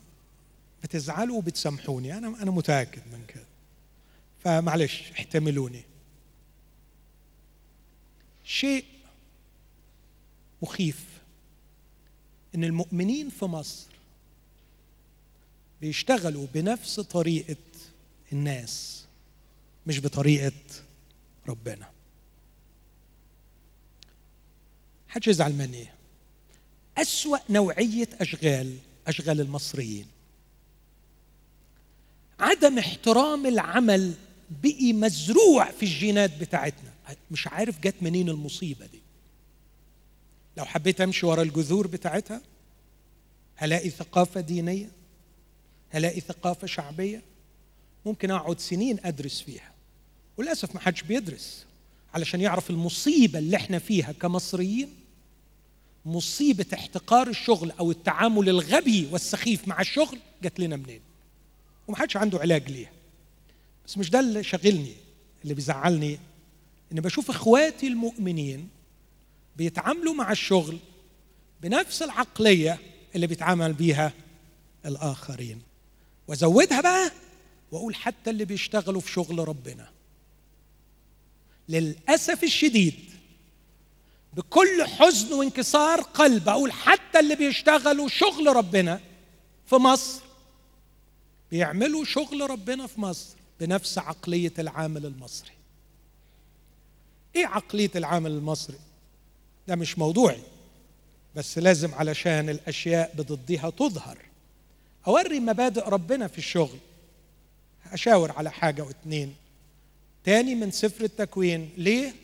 بتزعلوا وبتسامحوني، أنا متأكد من كده، فمعلش احتملوني. شيء مخيف إن المؤمنين في مصر بيشتغلوا بنفس طريقة الناس، مش بطريقة ربنا. حدش يزعل مني. أسوأ نوعية أشغال المصريين عدم احترام العمل، بقي مزروع في الجينات بتاعتنا. مش عارف جت منين المصيبة دي. لو حبيت أمشي ورا الجذور بتاعتها هلاقي ثقافة دينية، هلاقي ثقافة شعبية، ممكن أقعد سنين أدرس فيها. وللأسف ما حدش بيدرس علشان يعرف المصيبة اللي احنا فيها كمصريين، مصيبة احتقار الشغل أو التعامل الغبي والسخيف مع الشغل جت لنا منين، وما حدش عنده علاج ليها. بس مش ده اللي شغلني، اللي بيزعلني إن بشوف إخواتي المؤمنين بيتعاملوا مع الشغل بنفس العقلية اللي بيتعامل بيها الآخرين. وزودها بقى وأقول حتى اللي بيشتغلوا في شغل ربنا. للأسف الشديد بكل حزن وانكسار قلب أقول حتى اللي بيشتغلوا شغل ربنا في مصر بيعملوا شغل ربنا في مصر بنفس عقلية العامل المصري. إيه عقلية العامل المصري؟ ده مش موضوعي، بس لازم علشان الأشياء بضدها تظهر أوري مبادئ ربنا في الشغل. أشاور على حاجة واتنين تاني من سفر التكوين. ليه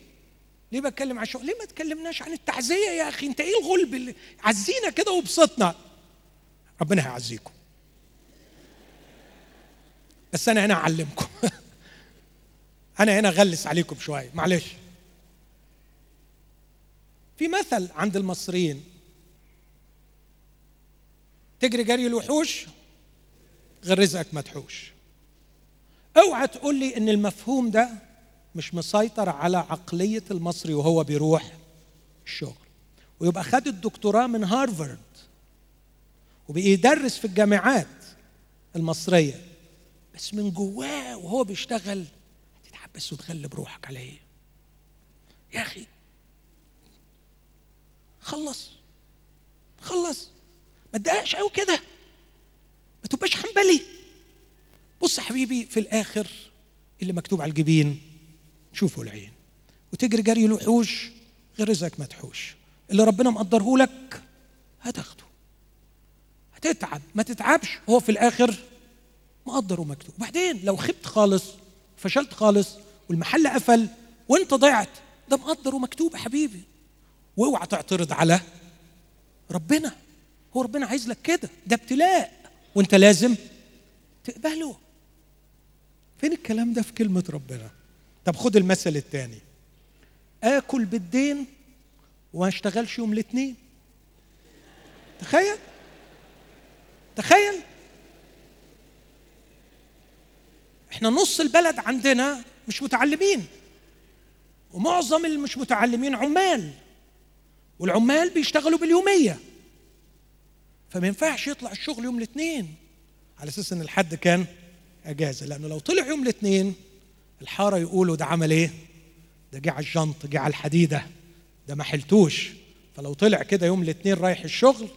بتكلم عن الشغل؟ ليه ما تكلمناش عن التعزية يا أخي؟ أنت إيه الغلب اللي عزينا كده وبسطنا؟ ربنا هيعزيكم، بس أنا هنا أعلمكم أنا هنا أغلس عليكم شوية، معلش. في مثل عند المصريين: تجري جري الوحوش غير رزقك مدحوش. اوعى تقول لي ان المفهوم ده مش مسيطر على عقلية المصري وهو بيروح الشغل، ويبقى خد الدكتوراه من هارفارد وبيدرس في الجامعات المصرية، بس من جواه وهو بيشتغل هتتحبس وتغلب روحك عليه. يا اخي خلص، ما تضايقش قوي كده، ما تبقاش حنبلي. بص حبيبي، في الاخر اللي مكتوب على الجبين شوفوا العين. وتجري جري الوحوش غير رزقك مدحوش. اللي ربنا مقدره لك هتاخده، هتتعب ما تتعبش، هو في الاخر مقدره مكتوب. وبعدين لو خبت خالص فشلت خالص والمحل قفل وانت ضيعت، ده مقدره مكتوب يا حبيبي. واوعى تعترض على ربنا، هو ربنا عايز لك كده، ده ابتلاء وانت لازم تقبله. فين الكلام ده في كلمة ربنا؟ طب خد المثل الثاني: آكل بالدين وما اشتغلش يوم الاثنين. تخيل احنا نص البلد عندنا مش متعلمين، ومعظم اللي مش متعلمين عمال، والعمال بيشتغلوا باليومية، فما ينفعش يطلع الشغل يوم الاثنين على أساس إن الحد كان أجازة، لأنه لو طلع يوم الاثنين الحارة يقولوا ده عمل إيه؟ ده جه على الجنط، جه على الحديدة، ده ما حلتوش. فلو طلع كده يوم الاثنين رايح الشغل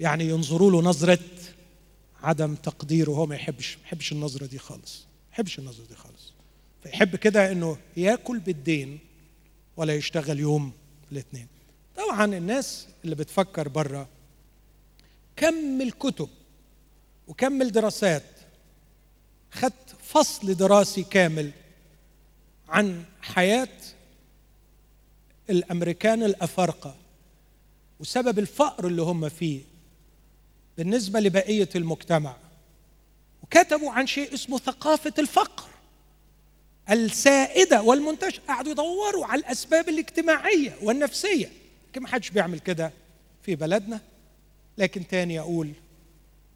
يعني ينظروا له نظرة عدم تقدير، وهو ما يحبش النظرة دي خالص، فيحب كده إنه يأكل بالدين ولا يشتغل يوم الاثنين. طبعا الناس اللي بتفكر بره، كم الكتب وكم الدراسات، خدت فصل دراسي كامل عن حياة الأمريكان الأفارقة وسبب الفقر اللي هم فيه بالنسبة لبقية المجتمع، وكتبوا عن شيء اسمه ثقافة الفقر السائدة والمنتشرة. قعدوا يدوروا على الأسباب الاجتماعية والنفسية. ما حدش بيعمل كده في بلدنا. لكن تاني أقول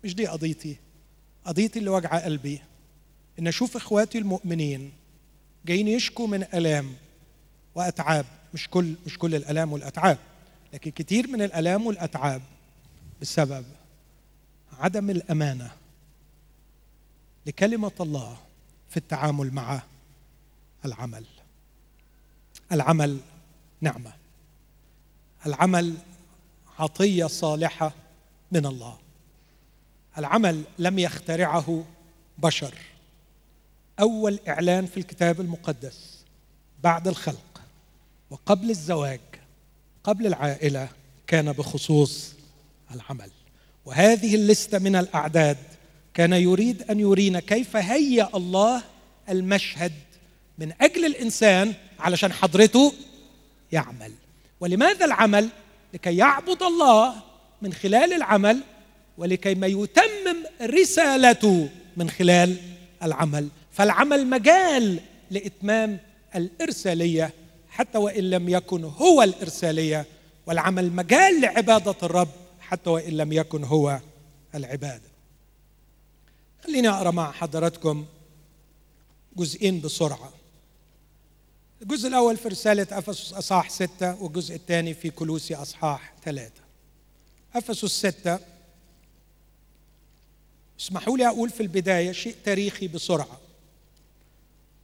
مش دي قضيتي اللي وجع قلبي إن أشوف إخواتي المؤمنين جايين يشكوا من ألام وأتعاب. مش كل الألام والأتعاب، لكن كتير من الألام والأتعاب بسبب عدم الأمانة لكلمة الله في التعامل مع العمل. العمل نعمة، العمل عطية صالحة من الله، العمل لم يخترعه بشر. أول إعلان في الكتاب المقدس بعد الخلق وقبل الزواج قبل العائلة كان بخصوص العمل. وهذه اللستة من الأعداد كان يريد أن يرينا كيف هيأ الله المشهد من أجل الإنسان علشان حضرته يعمل. ولماذا العمل؟ لكي يعبد الله من خلال العمل، ولكي ما يتمم رسالته من خلال العمل. فالعمل مجال لإتمام الإرسالية حتى وإن لم يكن هو الإرسالية، والعمل مجال لعبادة الرب حتى وإن لم يكن هو العبادة. خليني أقرأ مع حضراتكم جزئين بسرعة. الجزء الأول في رسالة أفسس أصحاح 6، والجزء الثاني في كلوسي أصحاح 3. أفسس 6، اسمحوا لي أقول في البداية شيء تاريخي بسرعة.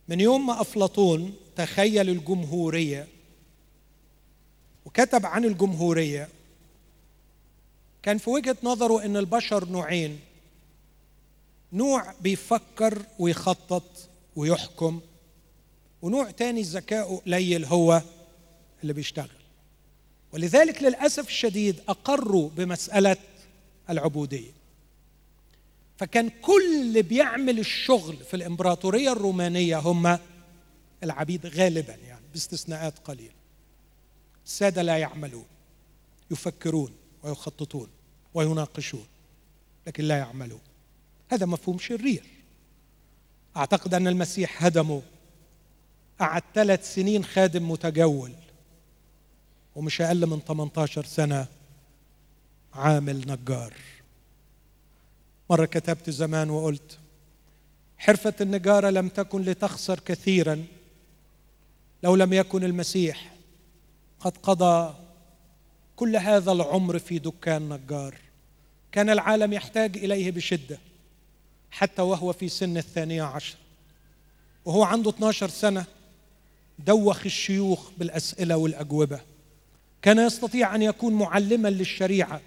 من يوم ما أفلاطون تخيل الجمهورية وكتب عن الجمهورية، كان في وجهة نظره إن البشر نوعين: نوع بيفكر ويخطط ويحكم، ونوع تاني ذكاؤه قليل هو اللي بيشتغل. ولذلك للأسف الشديد أقروا بمسألة العبودية. فكان كل اللي بيعمل الشغل في الإمبراطورية الرومانية هم العبيد غالبا، يعني باستثناءات قليلة. السادة لا يعملون، يفكرون ويخططون ويناقشون لكن لا يعملون. هذا مفهوم شرير. أعتقد أن المسيح هدمه. قعد 3 سنين خادم متجول، ومش أقل من 18 سنة عامل نجار. مرة كتبت زمان وقلت: حرفة النجارة لم تكن لتخسر كثيرا لو لم يكن المسيح قد قضى كل هذا العمر في دكان نجار. كان العالم يحتاج إليه بشدة حتى وهو في سن 12، وهو عنده 12 سنة دوخ الشيوخ بالأسئلة والأجوبة. كان يستطيع أن يكون معلما للشريعة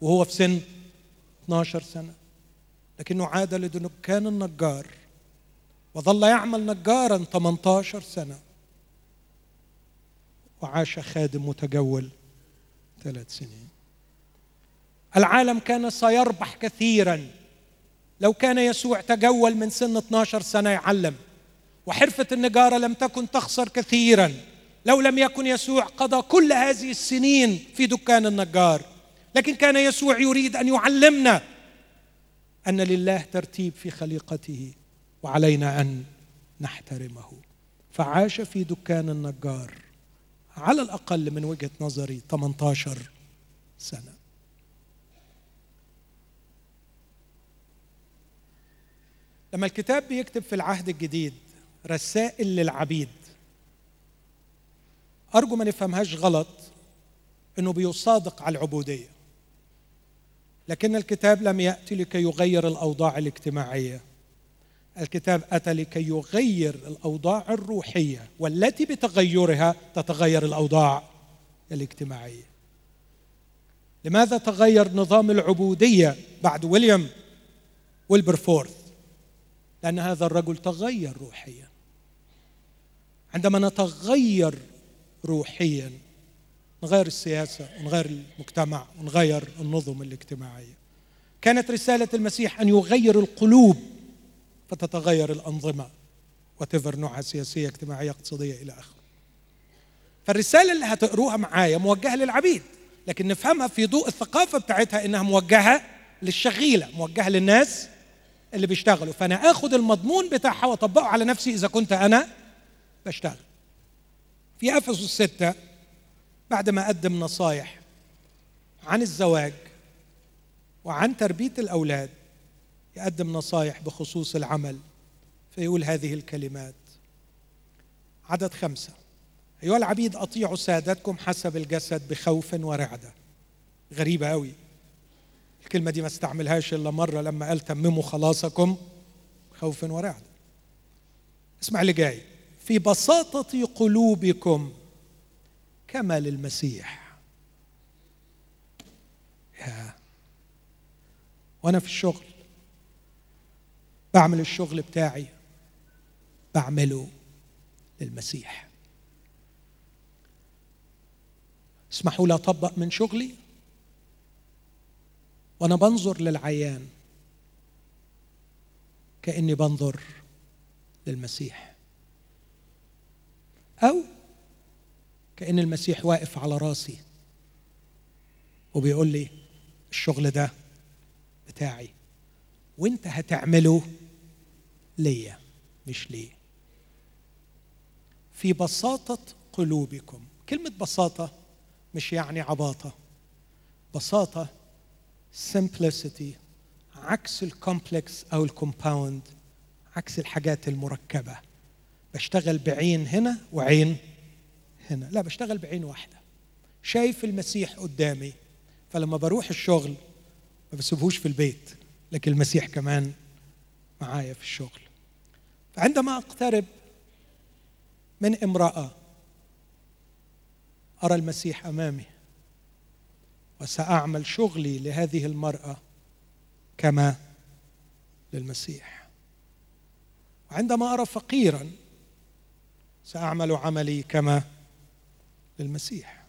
وهو في سن 12 سنة، لكنه عاد لدكان النجار وظل يعمل نجارا 18 سنة، وعاش خادم متجول 3 سنين. العالم كان سيربح كثيرا لو كان يسوع تجول من سن 12 سنة يعلم، وحرفة النجارة لم تكن تخسر كثيرا لو لم يكن يسوع قضى كل هذه السنين في دكان النجار. لكن كان يسوع يريد أن يعلمنا أن لله ترتيب في خليقته وعلينا أن نحترمه. فعاش في دكان النجار على الأقل من وجهة نظري 18 سنة. لما الكتاب بيكتب في العهد الجديد رسائل للعبيد، أرجو ما نفهمهاش غلط أنه بيصادق على العبودية، لكن الكتاب لم يأتي لكي يغير الأوضاع الاجتماعية. الكتاب أتى لكي يغير الأوضاع الروحية، والتي بتغيرها تتغير الأوضاع الاجتماعية. لماذا تغير نظام العبودية بعد ويليام ويلبرفورث؟ لأن هذا الرجل تغير روحيا. عندما نتغير روحيا نغير السياسة ونغير المجتمع ونغير النظم الاجتماعية. كانت رسالة المسيح أن يغير القلوب فتتغير الأنظمة وتفر نوعها، سياسية اجتماعية اقتصادية إلى آخره. فالرسالة اللي هتقروها معايا موجهة للعبيد، لكن نفهمها في ضوء الثقافة بتاعتها إنها موجهة للشغيلة، موجهة للناس اللي بيشتغلوا. فأنا أخذ المضمون بتاعها وأطبقه على نفسي إذا كنت أنا بشتغل. في أفسس 6 بعد ما أقدم نصايح عن الزواج وعن تربية الأولاد يقدم نصايح بخصوص العمل، فيقول هذه الكلمات. عدد 5: أيها العبيد أطيعوا سادتكم حسب الجسد بخوف ورعدة. غريبة أوي الكلمة دي، ما استعملهاش إلا مرة لما قال تمموا خلاصكم خوف ورعد. اسمع اللي جاي: في بساطة قلوبكم كما للمسيح. وأنا في الشغل بعمل الشغل بتاعي، بعمله للمسيح. اسمحوا لي أطبق من شغلي وأنا بنظر للعيان كأني بنظر للمسيح، أو كأن المسيح واقف على راسي وبيقول لي الشغل ده بتاعي وانت هتعمله ليا مش ليه. في بساطة قلوبكم، كلمة بساطة مش يعني عباطة، بساطة simplicity، عكس الكومبلكس أو الكومباوند، عكس الحاجات المركبة. بشتغل بعين هنا وعين هنا، لا بشتغل بعين واحدة، شايف المسيح قدامي، فلما بروح الشغل ما بسيبهوش في البيت، لكن المسيح كمان معايا في الشغل. فعندما أقترب من امرأة أرى المسيح أمامي، وسأعمل شغلي لهذه المرأة كما للمسيح. وعندما أرى فقيراً سأعمل عملي كما للمسيح.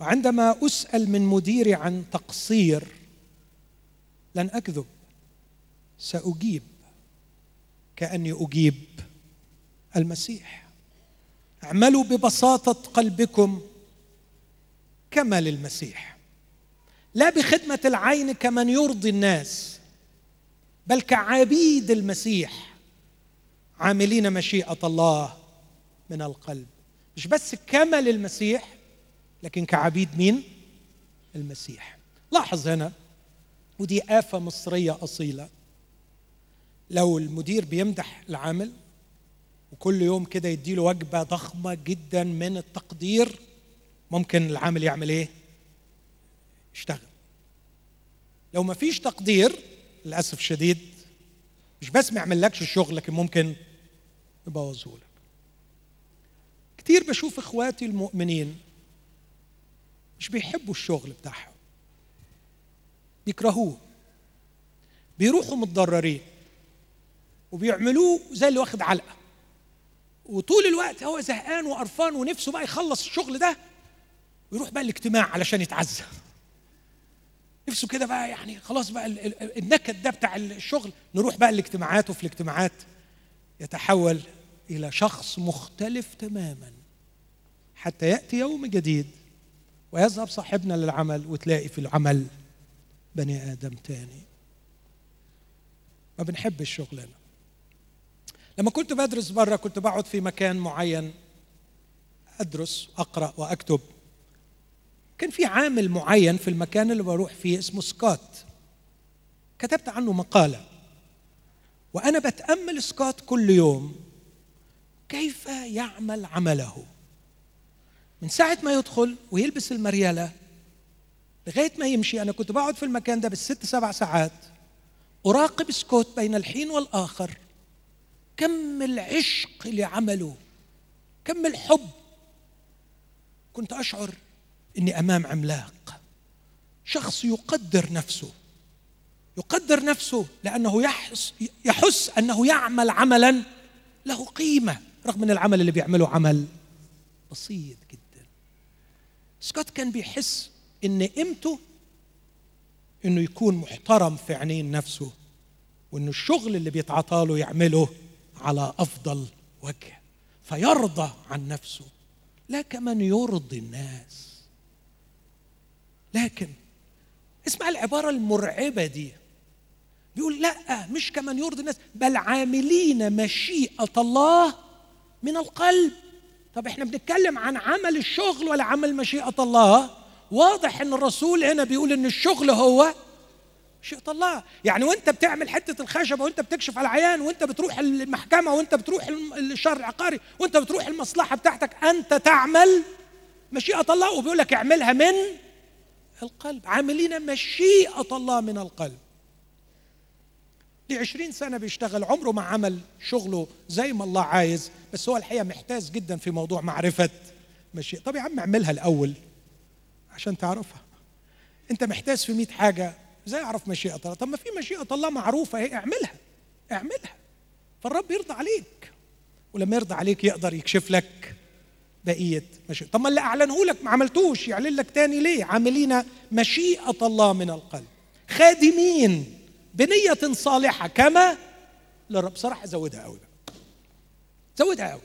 وعندما أسأل من مديري عن تقصير لن أكذب، سأجيب كأني أجيب المسيح. اعملوا ببساطة قلبكم كما للمسيح، لا بخدمة العين كمن يرضي الناس، بل كعبيد المسيح عاملين مشيئة الله من القلب. مش بس كما للمسيح، لكن كعبيد مين؟ المسيح. لاحظ هنا، ودي آفة مصرية أصيلة، لو المدير بيمدح العامل وكل يوم كده يديله وجبة ضخمة جدا من التقدير، ممكن العامل يعمل ايه؟ يشتغل. لو ما فيش تقدير للأسف شديد، مش بس ما يعملكش الشغل، لكن ممكن يبوظهولك. كتير بشوف اخواتي المؤمنين مش بيحبوا الشغل بتاعهم، بيكرهوه، بيروحوا متضررين وبيعملوه زي اللي واخد علقة، وطول الوقت هو زهقان وقرفان ونفسه بقى يخلص الشغل ده ويروح بقى الاجتماع علشان يتعزى، نفسه كده بقى يعني خلاص بقى النكد ده بتاع الشغل، نروح بقى الاجتماعات. وفي الاجتماعات يتحول إلى شخص مختلف تماما، حتى يأتي يوم جديد ويذهب صاحبنا للعمل وتلاقي في العمل بني آدم تاني. ما بنحب الشغلانة. لما كنت بدرس بره كنت بقعد في مكان معين أدرس أقرأ وأكتب، كان في عامل معين في المكان اللي بروح فيه اسمه سكوت، كتبت عنه مقالة، وأنا بتأمل سكوت كل يوم كيف يعمل عمله، من ساعة ما يدخل ويلبس المريالة لغاية ما يمشي. أنا كنت بقعد في المكان ده بال6-7 ساعات أراقب سكوت بين الحين والآخر، كم العشق لعمله، كم الحب. كنت أشعر إني أمام عملاق، شخص يقدر نفسه، يقدر نفسه لأنه يحس أنه يعمل عملا له قيمة، رغم أن العمل اللي بيعمله عمل بسيط جدا. سكوت كان بيحس إن قيمته إنه يكون محترم في عينين نفسه، وإنه الشغل اللي بيتعطاله يعمله على أفضل وجه، فيرضى عن نفسه لا كمن يرضي الناس. لكن اسمع العبارة المرعبة دي، بيقول لا مش كمن يرضي الناس، بل عاملين مشيئة الله من القلب. طب احنا بنتكلم عن عمل الشغل ولا عمل مشيئة الله؟ واضح ان الرسول هنا بيقول ان الشغل هو مشيئة الله. يعني وانت بتعمل حتة الخشبة، وانت بتكشف على العيان، وانت بتروح المحكمة، وانت بتروح الشر العقاري، وانت بتروح المصلحة بتاعتك، انت تعمل مشيئة الله، وبيقولك اعملها من القلب. عاملين مشيئة الله من القلب. ليه 20 سنة بيشتغل، عمره ما عمل شغله زي ما الله عايز، بس هو الحقيقة محتاج جدا في موضوع معرفة مشيئة. طب يا عم اعملها الأول عشان تعرفها، انت محتاج في 100 حاجة ازاي اعرف مشيئة الله؟ طب ما في مشيئة الله معروفة، هي اعملها اعملها، فالرب يرضى عليك، ولما يرضى عليك يقدر يكشف لك بقية مشيئة. طب ما اللي أعلنه لك ما عملتوش يعلن لك تاني ليه؟ عاملين مشيئة الله من القلب خادمين بنية صالحة كما للرب. صراحة زودها قوي بقى، زودها قوي.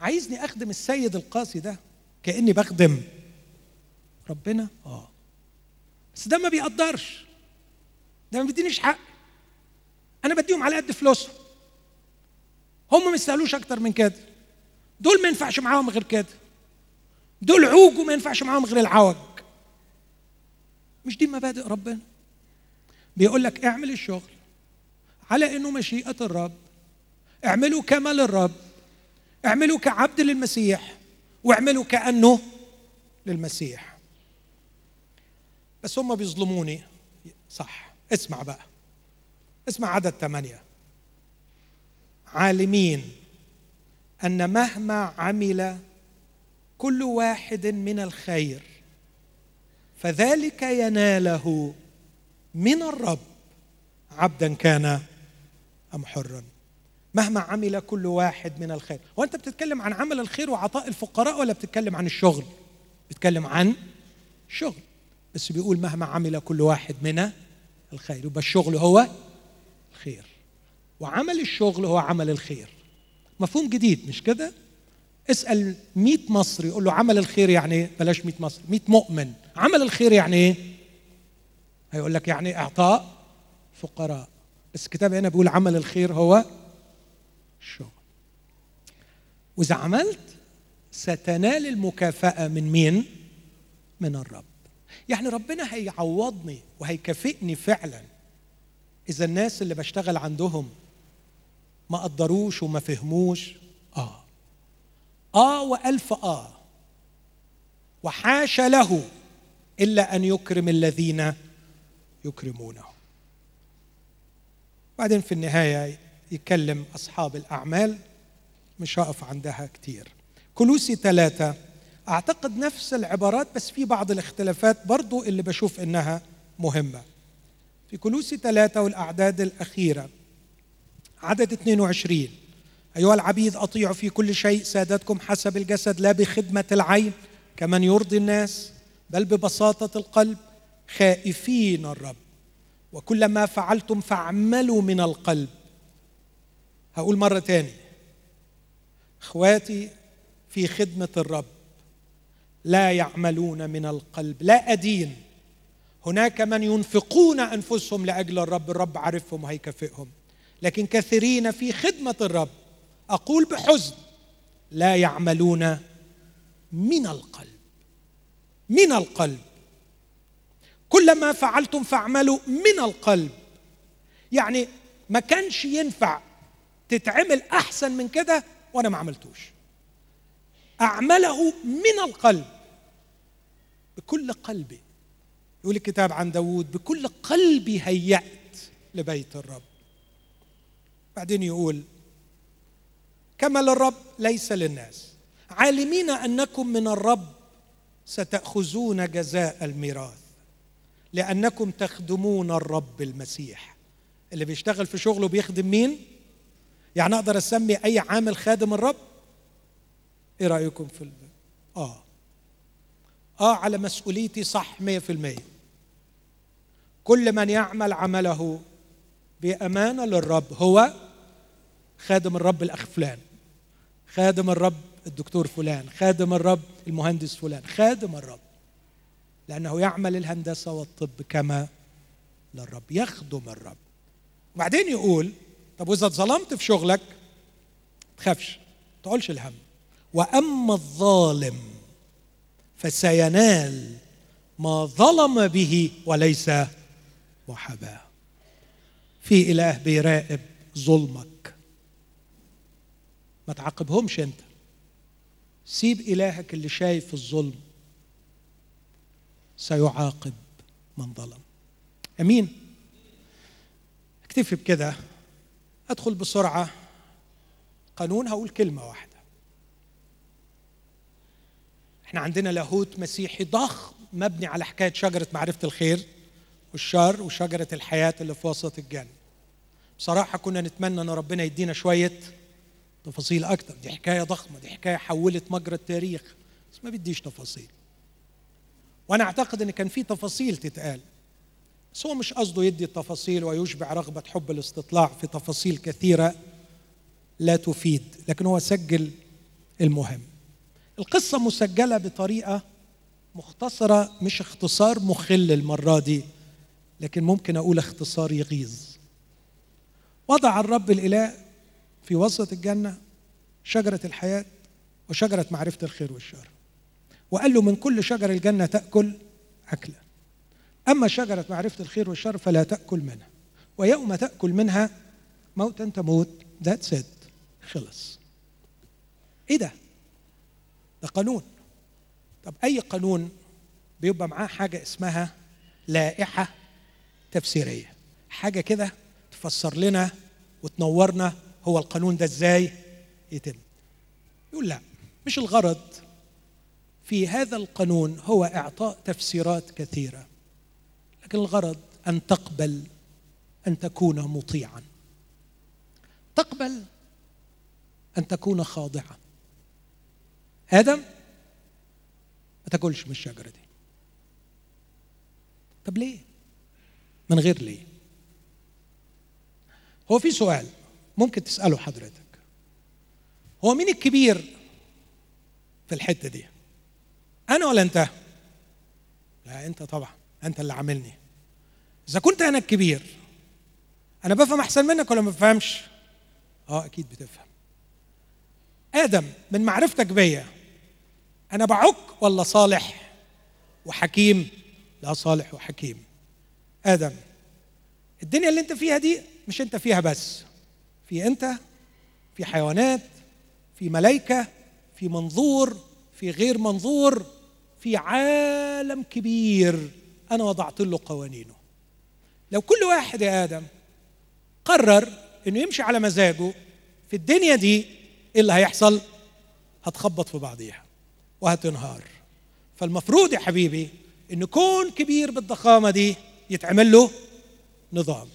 عايزني أخدم السيد القاسي ده كأني بخدم ربنا؟ بس ده ما بيقدرش، ده ما بيدينيش حق. أنا بديهم على قد فلوسهم، هم ما يستاهلوش أكتر من كده، دول ما ينفعش معاهم غير كده، دول عوج وما ينفعش معاهم غير العوج. مش دي مبادئ ربنا؟ بيقول لك اعمل الشغل على إنه مشيئة الرب، اعمله كما للرب، اعمله كعبد للمسيح، واعمله كأنه للمسيح. بس هم بيظلموني، صح؟ اسمع بقى، اسمع عدد 8: عالمين أن مهما عمل كل واحد من الخير فذلك يناله من الرب عبدا كان أم حرا. مهما عمل كل واحد من الخير. وأنت بتتكلم عن عمل الخير وعطاء الفقراء ولا بتتكلم عن الشغل؟ بتتكلم عن شغل. بس بيقول مهما عمل كل واحد من الخير، يبقى الشغل هو الخير وعمل الشغل هو عمل الخير. مفهوم جديد مش كده؟ اسأل 100 مصري يقول له عمل الخير يعني ايه؟ بلاش 100 مصري، 100 مؤمن عمل الخير يعني ايه؟ هيقول لك يعني اعطاء فقراء. بس الكتاب هنا بيقول عمل الخير هو الشغل. واذا عملت ستنال المكافأة من مين؟ من الرب. يعني ربنا هيعوضني وهيكافئني فعلا اذا الناس اللي بشتغل عندهم ما قدروش وما فهموش. والف وحاش له الا ان يكرم الذين يكرمونه. بعدين في النهايه يكلم اصحاب الاعمال، مش هقف عندها كتير. كلوسي 3 اعتقد نفس العبارات، بس في بعض الاختلافات برضو اللي بشوف انها مهمه. في كلوسي 3 والاعداد الاخيره، عدد 22: أيها العبيد أطيعوا في كل شيء سادتكم حسب الجسد، لا بخدمة العين كمن يرضي الناس، بل ببساطة القلب خائفين الرب. وكلما فعلتم فاعملوا من القلب. هقول مرة تاني إخواتي في خدمة الرب لا يعملون من القلب لا أدين. هناك من ينفقون أنفسهم لأجل الرب، الرب عارفهم وهيكافئهم، لكن كثيرين في خدمة الرب أقول بحزن لا يعملون من القلب. من القلب، كلما فعلتم فاعملوا من القلب. يعني ما كانش ينفع تتعمل أحسن من كده وأنا ما عملتوش، أعمله من القلب بكل قلبي. يقول الكتاب عن داود بكل قلبي هيأت لبيت الرب. بعدين يقول كما للرب ليس للناس، عالمين أنكم من الرب ستأخذون جزاء الميراث، لأنكم تخدمون الرب المسيح. اللي بيشتغل في شغله بيخدم مين؟ يعني أقدر أسمي أي عامل خادم الرب؟ إيه رأيكم في الباب؟ على مسؤوليتي، صح 100%. كل من يعمل عمله بأمانة للرب هو خادم الرب الأخ فلان، خادم الرب الدكتور فلان، خادم الرب المهندس فلان، خادم الرب، لأنه يعمل الهندسة والطب كما للرب، يخدم الرب. وبعدين يقول طب وإذا اتظلمت في شغلك تخافش، تقولش الهم. وأما الظالم فسينال ما ظلم به وليس محاباة. في إله بيراقب ظلمك، ما تعاقبهمش انت، سيب إلهك اللي شايف الظلم سيعاقب من ظلم. أمين. اكتفي بكده. أدخل بسرعة قانون، هقول كلمة واحدة. احنا عندنا لاهوت مسيحي ضخم مبني على حكاية شجرة معرفة الخير والشر وشجرة الحياة اللي في وسط الجنة. بصراحة كنا نتمنى ان ربنا يدينا شوية تفاصيل أكتر. دي حكاية ضخمة، دي حكاية حولت مجرى التاريخ، بس ما بديش تفاصيل. وأنا أعتقد إن كان في تفاصيل تتقال، بس هو مش قصده يدي التفاصيل ويشبع رغبة حب الاستطلاع في تفاصيل كثيرة لا تفيد، لكن هو سجل المهم. القصة مسجلة بطريقة مختصرة، مش اختصار مخل المرة دي، لكن ممكن أقول اختصار يغيظ. وضع الرب الإله في وسط الجنة شجرة الحياة وشجرة معرفة الخير والشر، وقال له من كل شجر الجنة تأكل أكلة، أما شجرة معرفة الخير والشر فلا تأكل منها، ويوم تأكل منها موتا تموت. That's it، خلص. إيه ده؟ ده قانون. طب أي قانون بيبقى معاه حاجة اسمها لائحة تفسيرية، حاجة كده تفسر لنا وتنورنا هو القانون ده إزاي يتم؟ يقول لا، مش الغرض في هذا القانون هو إعطاء تفسيرات كثيرة، لكن الغرض أن تقبل أن تكون مطيعاً، تقبل أن تكون خاضعاً. آدم ما تاكلش من الشجرة دي. طب ليه؟ من غير ليه؟ هو في سؤال ممكن تسأله حضرتك، هو مين الكبير في الحتة دي؟ أنا ولا أنت؟ لا أنت طبعا، أنت اللي عاملني. إذا كنت أنا الكبير، أنا بفهم أحسن منك ولا ما بفهمش؟ أكيد بتفهم. آدم من معرفتك بيا أنا بعك ولا صالح وحكيم؟ لا صالح وحكيم. آدم الدنيا اللي أنت فيها دي مش أنت فيها بس، في أنت، في حيوانات، في ملائكة، في منظور، في غير منظور، في عالم كبير أنا وضعت له قوانينه. لو كل واحد يا آدم قرر أنه يمشي على مزاجه في الدنيا دي، إيه اللي هيحصل؟ هتخبط في بعضيها وهتنهار. فالمفروض يا حبيبي أن كون كبير بالضخامة دي يتعمل له نظام.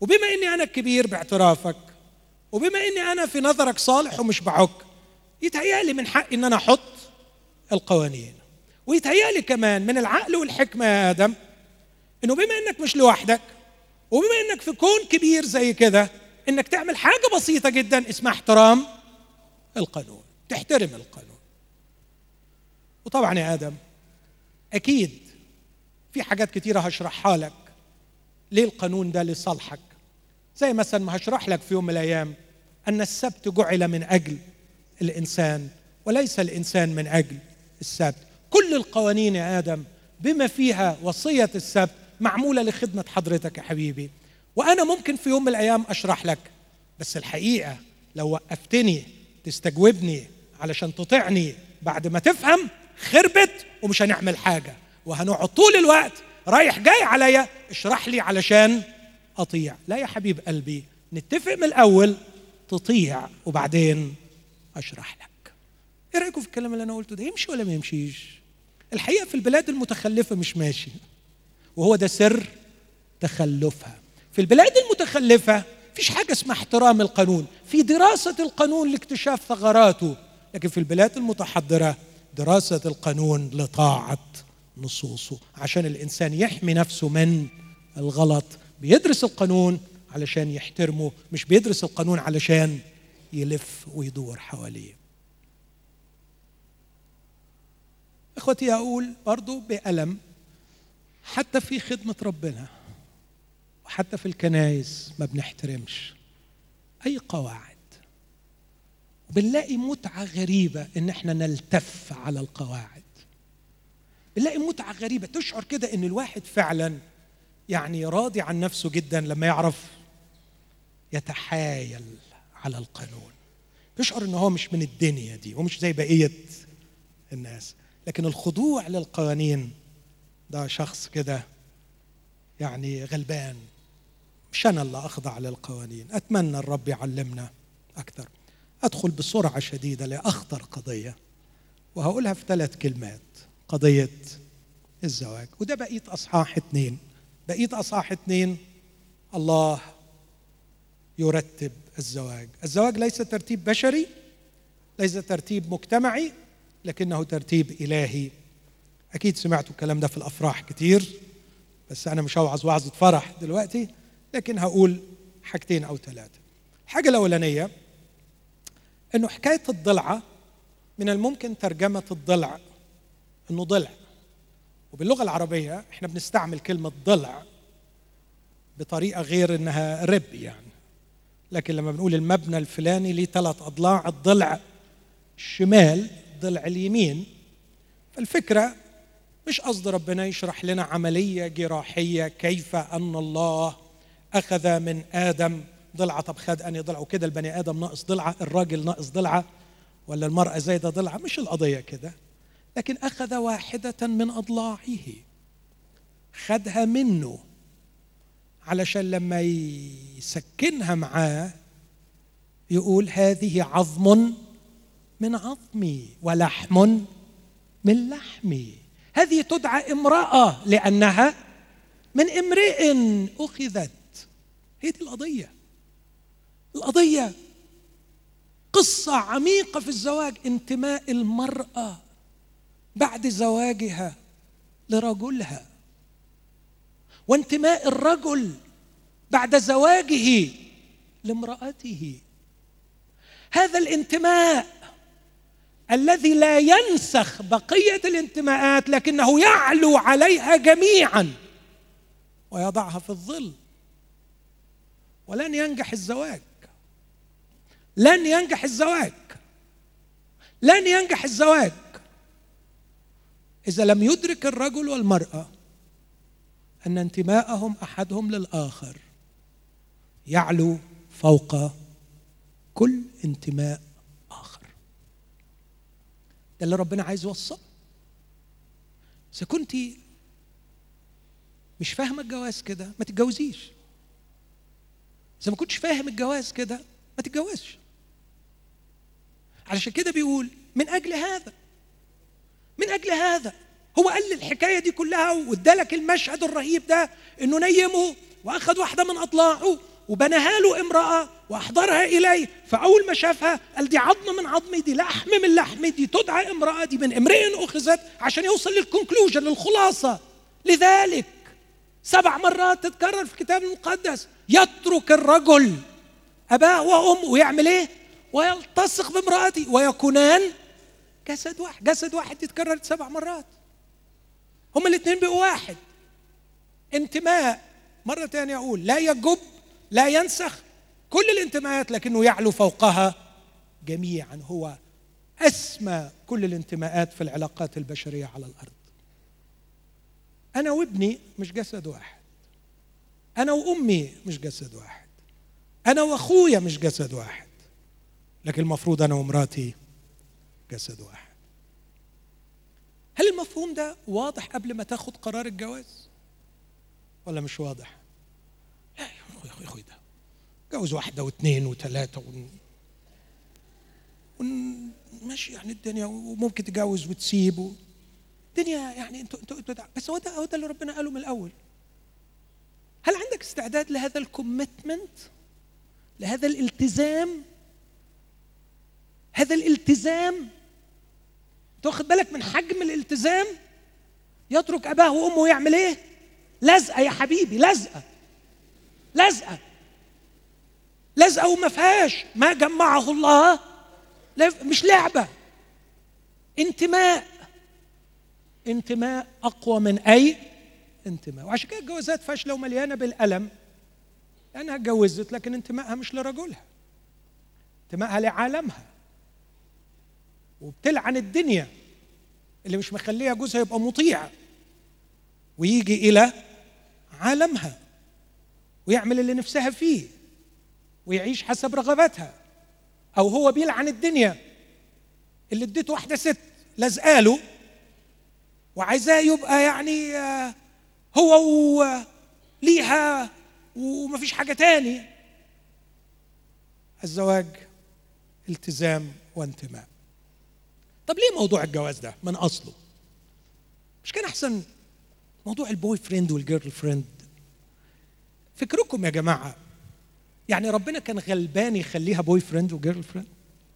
وبما أني أنا الكبير باعترافك، وبما أني أنا في نظرك صالح ومش بعك، يتهيألي من حق أن أنا أحط القوانين. ويتهيألي كمان من العقل والحكمة يا آدم أنه بما أنك مش لوحدك، وبما أنك في كون كبير زي كده، أنك تعمل حاجة بسيطة جدا اسمها احترام القانون، تحترم القانون. وطبعا يا آدم أكيد في حاجات كتيرة هشرحها لك ليه القانون ده لصالحك، زي مثلا ما هشرح لك في يوم من الأيام أن السبت جعل من أجل الإنسان وليس الإنسان من أجل السبت. كل القوانين يا آدم بما فيها وصية السبت معمولة لخدمة حضرتك يا حبيبي، وأنا ممكن في يوم من الأيام أشرح لك، بس الحقيقة لو وقفتني تستجوبني علشان تطعني بعد ما تفهم، خربت ومش هنعمل حاجة، وهنقعد طول الوقت رايح جاي عليا اشرح لي علشان أطيع. لا يا حبيب قلبي، نتفق من الأول تطيع وبعدين أشرح لك. إيه رأيكم في الكلام اللي أنا قلته ده؟ يمشي ولا ما يمشيش؟ الحقيقة في البلاد المتخلفة مش ماشي، وهو ده سر تخلفها. في البلاد المتخلفة فيش حاجة اسمها احترام القانون، في دراسة القانون لاكتشاف ثغراته، لكن في البلاد المتحضرة دراسة القانون لطاعة نصوصه، عشان الإنسان يحمي نفسه من الغلط. بيدرس القانون علشان يحترمه، مش بيدرس القانون علشان يلف ويدور حواليه. إخوتي أقول برضو بألم، حتى في خدمة ربنا وحتى في الكنائس ما بنحترمش أي قواعد، بنلاقي متعة غريبة إن إحنا نلتف على القواعد، بنلاقي متعة غريبة تشعر كده إن الواحد فعلا يعني راضي عن نفسه جدا لما يعرف يتحايل على القانون، بيشعر إن هو مش من الدنيا دي ومش زي بقية الناس. لكن الخضوع للقوانين ده شخص كده يعني غلبان، مش أنا اللي أخضع للقوانين. أتمنى الرب يعلمنا أكتر. أدخل بسرعة شديدة لأخطر قضية، وهقولها في 3 كلمات، قضية الزواج. وده بقيت أصحاح 2، بقيت أصحاح 2 الله يرتب الزواج. الزواج ليس ترتيب بشري، ليس ترتيب مجتمعي، لكنه ترتيب إلهي. أكيد سمعتوا الكلام ده في الأفراح كتير، بس أنا مش هوعظ وعظة فرح دلوقتي، لكن هقول حاجتين أو ثلاثة. الحاجة الأولانية أنه حكاية الضلعة من الممكن ترجمة الضلع أنه ضلع، وباللغة العربية إحنا بنستعمل كلمة ضلع بطريقة غير أنها رب يعني، لكن لما بنقول المبنى الفلاني ليه 3 أضلاع، الضلع الشمال ضلع اليمين. فالفكرة مش قصد ربنا يشرح لنا عملية جراحية كيف أن الله أخذ من آدم ضلعة، طب خد أني ضلعة وكده البني آدم ناقص ضلعة، الراجل ناقص ضلعة، ولا المرأة زايدة ضلعة، مش القضية كده، لكن أخذ واحدة من أضلاعه، خدها منه علشان لما يسكنها معاه يقول هذه عظم من عظمي ولحم من لحمي. هذه تدعى امرأة لأنها من امرئ أخذت. هي دي القضية. القضية قصة عميقة في الزواج، انتماء المرأة بعد زواجها لرجلها، وانتماء الرجل بعد زواجه لامرأته. هذا الانتماء الذي لا ينسخ بقية الانتماءات، لكنه يعلو عليها جميعا ويضعها في الظل. ولن ينجح الزواج، لن ينجح الزواج، لن ينجح الزواج إذا لم يدرك الرجل والمرأة أن انتماءهم أحدهم للآخر يعلو فوق كل انتماء آخر. ده اللي ربنا عايز يوصله. إذا كنت مش فاهمة الجواز كده ما تتجوزيش، إذا ما كنتش فاهم الجواز كده ما تتجوزش. علشان كده بيقول من أجل هذا، من أجل هذا. هو قال الحكاية دي كلها وادالك المشهد الرهيب ده، إنه نيمه وأخذ واحدة من أضلاعه وبناها له امرأة وأحضرها إليه، فأول ما شافها قال دي عظم من عظمي، دي لحم من لحمي، دي تدعى امرأة، دي من امرئ أخذت، عشان يوصل للكونكلوجن، للخلاصة. لذلك 7 مرات تتكرر في الكتاب المقدس يترك الرجل أباه وأمه ويعمل إيه؟ ويلتصق بامرأته ويكونان جسد واحد. جسد واحد تتكرر 7 مرات، هما الاثنين بقوا واحد. انتماء، مرة تانية أقول، لا يجب، لا ينسخ كل الانتماءات، لكنه يعلو فوقها جميعا. هو أسمى كل الانتماءات في العلاقات البشرية على الأرض. أنا وابني مش جسد واحد، أنا وأمي مش جسد واحد، أنا وأخويا مش جسد واحد، لكن المفروض أنا ومراتي جسد واحد. هل المفهوم ده واضح قبل ما تاخد قرار الجواز ولا مش واضح؟ لا يا اخوي ده جوز 1 و2 و3 ماشي يعني الدنيا، وممكن تجوز وتسيبه الدنيا يعني انتوا بس. هو ده اللي ربنا قاله من الاول. هل عندك استعداد لهذا الكوميتمنت، لهذا الالتزام؟ هذا الالتزام، تاخد بالك من حجم الالتزام. يترك أباه وأمه ويعمل إيه؟ لزقة يا حبيبي، لزقة لزقة لزقة، وما فيهاش ما جمعه الله، مش لعبة. انتماء، انتماء أقوى من أي انتماء. وعشان كده الجوازات فاشلة ومليانة بالألم، لأنها اتجوزت لكن انتماءها مش لرجلها، انتماءها لعالمها، وبتلعن الدنيا اللي مش مخليها جوزها يبقى مطيع ويجي إلى عالمها ويعمل اللي نفسها فيه ويعيش حسب رغباتها، أو هو بيلعن الدنيا اللي اديته واحدة ست لازقاله وعايزاه يبقى يعني هو وليها ومفيش حاجة تاني. الزواج التزام وانتماء. طب ليه موضوع الجواز ده من أصله؟ مش كان أحسن موضوع البوي فريند والجيرل فريند؟ فكركم يا جماعة يعني ربنا كان غلبان يخليها بوي فريند وجيرل فريند؟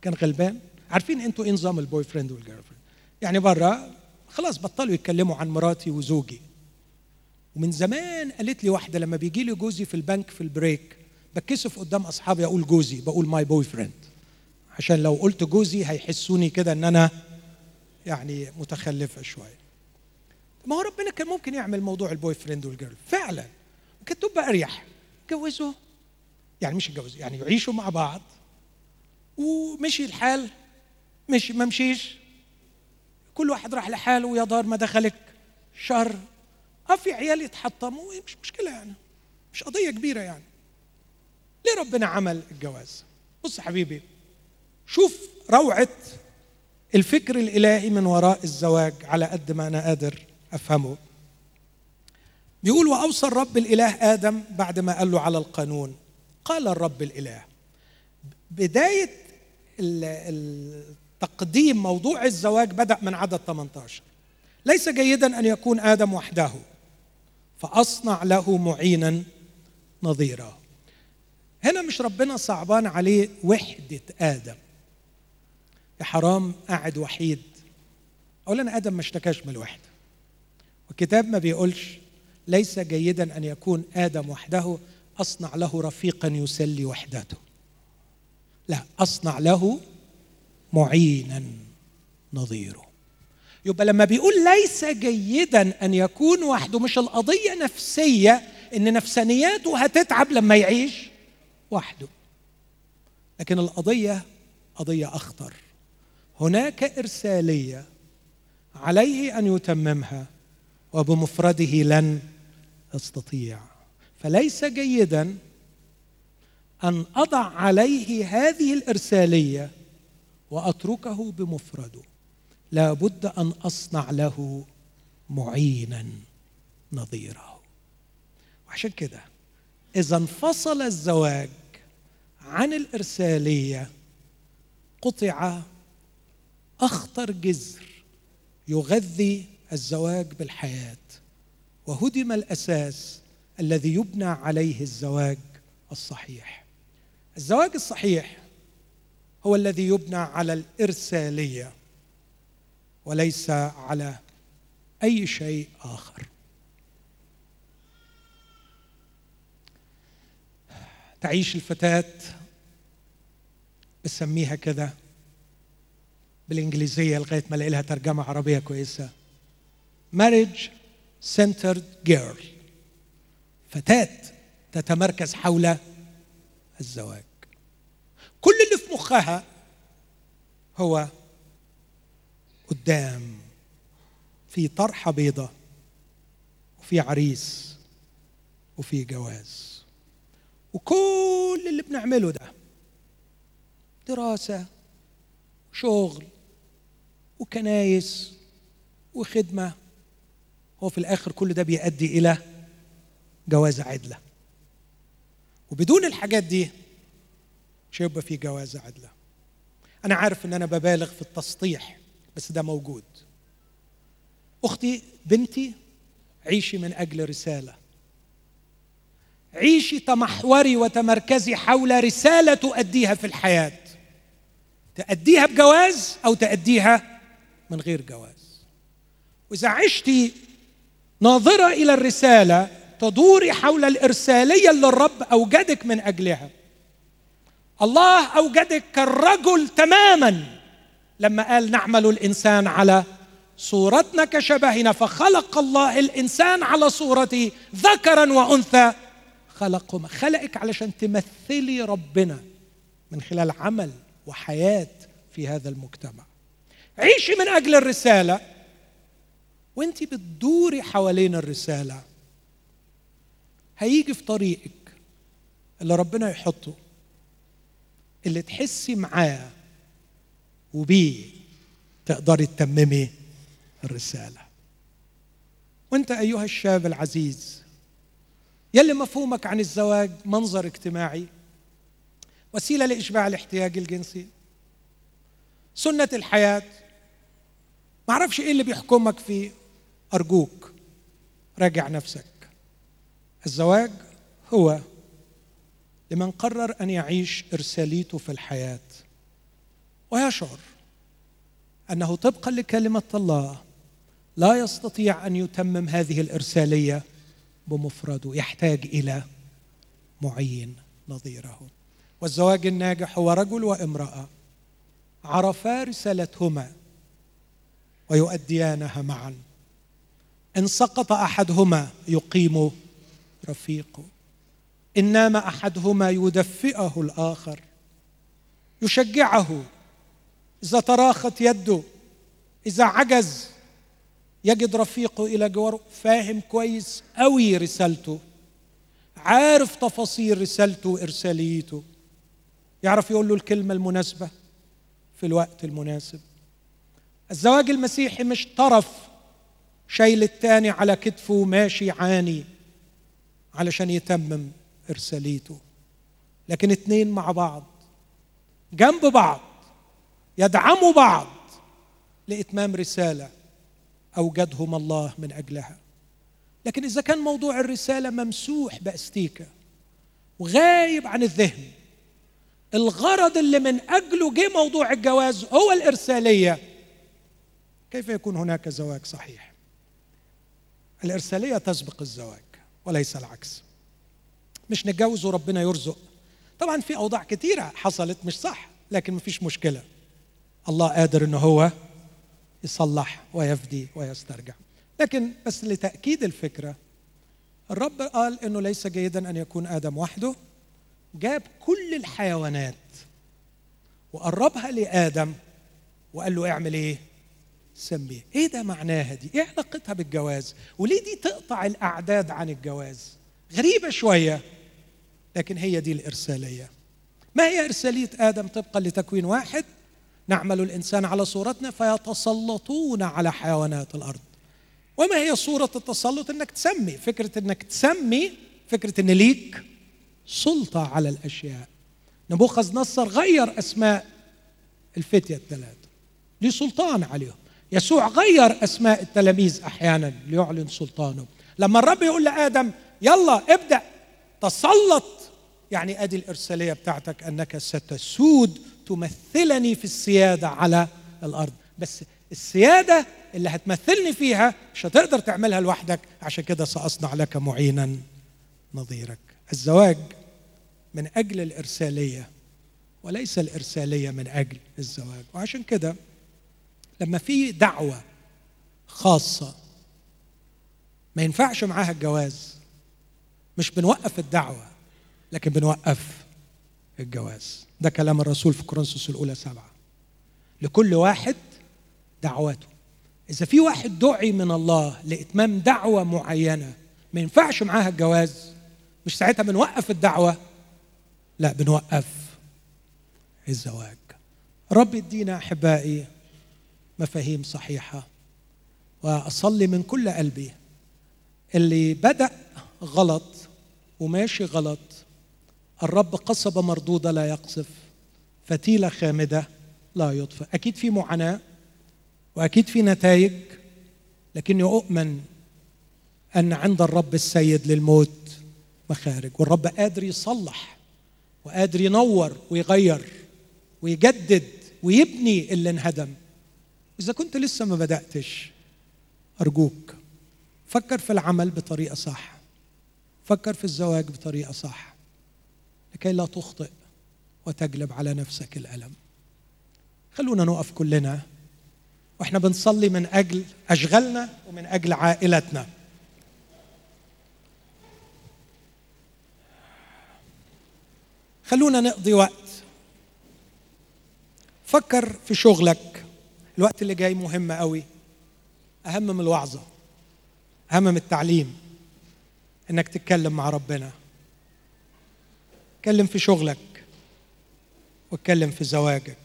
كان غلبان؟ عارفين انتوا ايه نظام البوي فريند والجيرل فريند؟ يعني بره خلاص بطلوا يتكلموا عن مراتي وزوجي. ومن زمان قالت لي واحده لما بيجي لي جوزي في البنك في البريك بتكسف قدام اصحابي اقول جوزي، بقول ماي بوي فريند، عشان لو قلت جوزي هيحسوني كده ان انا يعني متخلفه شويه. ما هو ربنا كان ممكن يعمل موضوع البوي فريند والجيرل فعلا، وكانت تبقى اريح اتجوزوا، يعني مش اتجوزوا يعني يعيشوا مع بعض، ومشي الحال مش ما مشيش كل واحد راح لحاله، ويا دار ما دخلك شر في عيال يتحطموا، مش مشكله يعني، مش قضيه كبيره يعني. ليه ربنا عمل الجواز؟ بص حبيبي، شوف روعه الفكر الالهي من وراء الزواج على قد ما انا قادر افهمه. بيقول واوصى الرب الاله ادم بعد ما قال له على القانون، قال الرب الاله. بدايه تقديم موضوع الزواج بدأ من عدد 18. ليس جيدا أن يكون آدم وحده، فأصنع له معينا نظيرا. هنا مش ربنا صعبان عليه وحدة آدم، يا حرام قاعد وحيد. أولا آدم ما اشتكاش من الوحدة، والكتاب ما بيقولش ليس جيدا أن يكون آدم وحده أصنع له رفيقا يسلي وحدته، لا، أصنع له معينا نظيره. يبقى لما بيقول ليس جيدا أن يكون وحده، مش القضية نفسية إن نفسانياته هتتعب لما يعيش وحده، لكن القضية قضية أخطر. هناك إرسالية عليه أن يتممها، وبمفرده لن يستطيع. فليس جيدا أن أضع عليه هذه الإرسالية وأتركه بمفرده، لابد أن أصنع له معينا نظيره. وعشان كده إذا انفصل الزواج عن الإرسالية قطع أخطر جذر يغذي الزواج بالحياة، وهدم الأساس الذي يبنى عليه الزواج الصحيح. الزواج الصحيح هو الذي يبنى على الإرسالية وليس على أي شيء آخر. تعيش الفتاة، بسميها كده بالإنجليزية لغاية ما الاقي لها ترجمة عربية كويسة، marriage centered girl، فتاة تتمركز حول الزواج. كل اللي في مخها هو قدام، في طرحة بيضة وفي عريس وفي جواز، وكل اللي بنعمله ده دراسة وشغل وكنايس وخدمة، هو في الآخر كل ده بيؤدي إلى جوازة عدلة. وبدون الحاجات دي مش هيبقى في جوازة عدلة. أنا عارف إن أنا ببالغ في التسطيح، بس ده موجود. أختي بنتي، عيشي من أجل رسالة، عيشي تمحوري وتمركزي حول رسالة تؤديها في الحياة، تؤديها بجواز أو تؤديها من غير جواز. وإذا عشتي ناظرة إلى الرسالة تدوري حول الإرسالية اللي الرب أوجدك من أجلها، الله أوجدك كالرجل تماماً لما قال نعمل الإنسان على صورتنا كشبهنا، فخلق الله الإنسان على صورته ذكراً وأنثى خلقهما. خلقك علشان تمثلي ربنا من خلال عمل وحياة في هذا المجتمع. عيشي من أجل الرسالة، وانتي بتدوري حوالين الرسالة هيجي في طريقك اللي ربنا يحطه، اللي تحسي معاه وبيه تقدري تتممي الرسالة. وانت أيها الشاب العزيز يلي مفهومك عن الزواج منظر اجتماعي، وسيلة لإشباع الاحتياج الجنسي، سنة الحياة، معرفش ايه اللي بيحكمك فيه، أرجوك راجع نفسك. الزواج هو لمن قرر أن يعيش إرساليته في الحياة ويشعر أنه طبقاً لكلمة الله لا يستطيع أن يتمم هذه الإرسالية بمفرده، يحتاج إلى معين نظيره. والزواج الناجح هو رجل وامرأة عرفا رسالتهما ويؤديانها معا، إن سقط أحدهما يقيم رفيقه، إن نام أحدهما يدفئه الآخر، يشجعه إذا تراخت يده، إذا عجز يجد رفيقه إلى جواره. فاهم كويس قوي رسالته، عارف تفاصيل رسالته وإرساليته، يعرف يقول له الكلمة المناسبة في الوقت المناسب. الزواج المسيحي مش طرف شايل التاني على كتفه وماشي عاني علشان يتمم إرساليته، لكن اتنين مع بعض جنب بعض يدعموا بعض لإتمام رسالة أوجدهم الله من أجلها. لكن إذا كان موضوع الرسالة ممسوح بأستيكة وغايب عن الذهن، الغرض اللي من أجله جه موضوع الجواز هو الإرسالية، كيف يكون هناك زواج صحيح؟ الإرسالية تسبق الزواج وليس العكس. مش نتجوز وربنا يرزق. طبعا في أوضاع كتيرة حصلت مش صح، لكن مفيش مشكلة، الله قادر إنه هو يصلح ويفدي ويسترجع. لكن بس لتأكيد الفكرة، الرب قال إنه ليس جيدا أن يكون آدم وحده، جاب كل الحيوانات وقربها لآدم وقال له اعمل ايه؟ سميه. ايه ده معناها دي؟ ايه علاقتها بالجواز؟ وليه دي تقطع الأعداد عن الجواز؟ غريبة شوية، لكن هي دي الإرسالية. ما هي إرسالية آدم طبقا لتكوين واحد؟ نعمل الإنسان على صورتنا فيتسلطون على حيوانات الأرض. وما هي صورة التسلط؟ انك تسمي. فكرة انك تسمي فكرة ان ليك سلطة على الأشياء. نبوخذ نصر غير أسماء الفتية الثلاثة، ليه سلطان عليهم. يسوع غير أسماء التلاميذ أحيانا ليعلن سلطانه. لما الرب يقول لآدم يلا ابدأ تسلط، يعني أدي الإرسالية بتاعتك أنك ستسود تمثلني في السيادة على الأرض. بس السيادة اللي هتمثلني فيها مش هتقدر تعملها لوحدك، عشان كده سأصنع لك معينا نظيرك. الزواج من أجل الإرسالية وليس الإرسالية من أجل الزواج. وعشان كده لما في دعوة خاصة ما ينفعش معاها الجواز، مش بنوقف الدعوة لكن بنوقف الجواز. ده كلام الرسول في كورنثوس الأولى 7، لكل واحد دعوته. إذا في واحد دعي من الله لإتمام دعوة معينة ما ينفعش معاها الجواز، مش ساعتها بنوقف الدعوة، لا بنوقف الزواج. رب يدينا أحبائي مفاهيم صحيحة، وأصلي من كل قلبي اللي بدأ غلط وماشي غلط الرب قصبة مردودة لا يقصف، فتيلة خامدة لا يطفئ. أكيد في معاناة وأكيد في نتائج، لكني أؤمن أن عند الرب السيد للموت مخارج، والرب قادر يصلح وقادر ينور ويغير ويجدد ويبني اللي انهدم. إذا كنت لسه ما بدأتش أرجوك فكر في العمل بطريقة صح، فكر في الزواج بطريقة صح لكي لا تخطئ وتجلب على نفسك الألم. خلونا نقف كلنا وإحنا بنصلي من أجل أشغالنا ومن أجل عائلتنا. خلونا نقضي وقت. فكر في شغلك، الوقت اللي جاي مهم قوي، أهم من الوعظة، أهم من التعليم، إنك تتكلم مع ربنا. اتكلم في شغلك واتكلم في زواجك.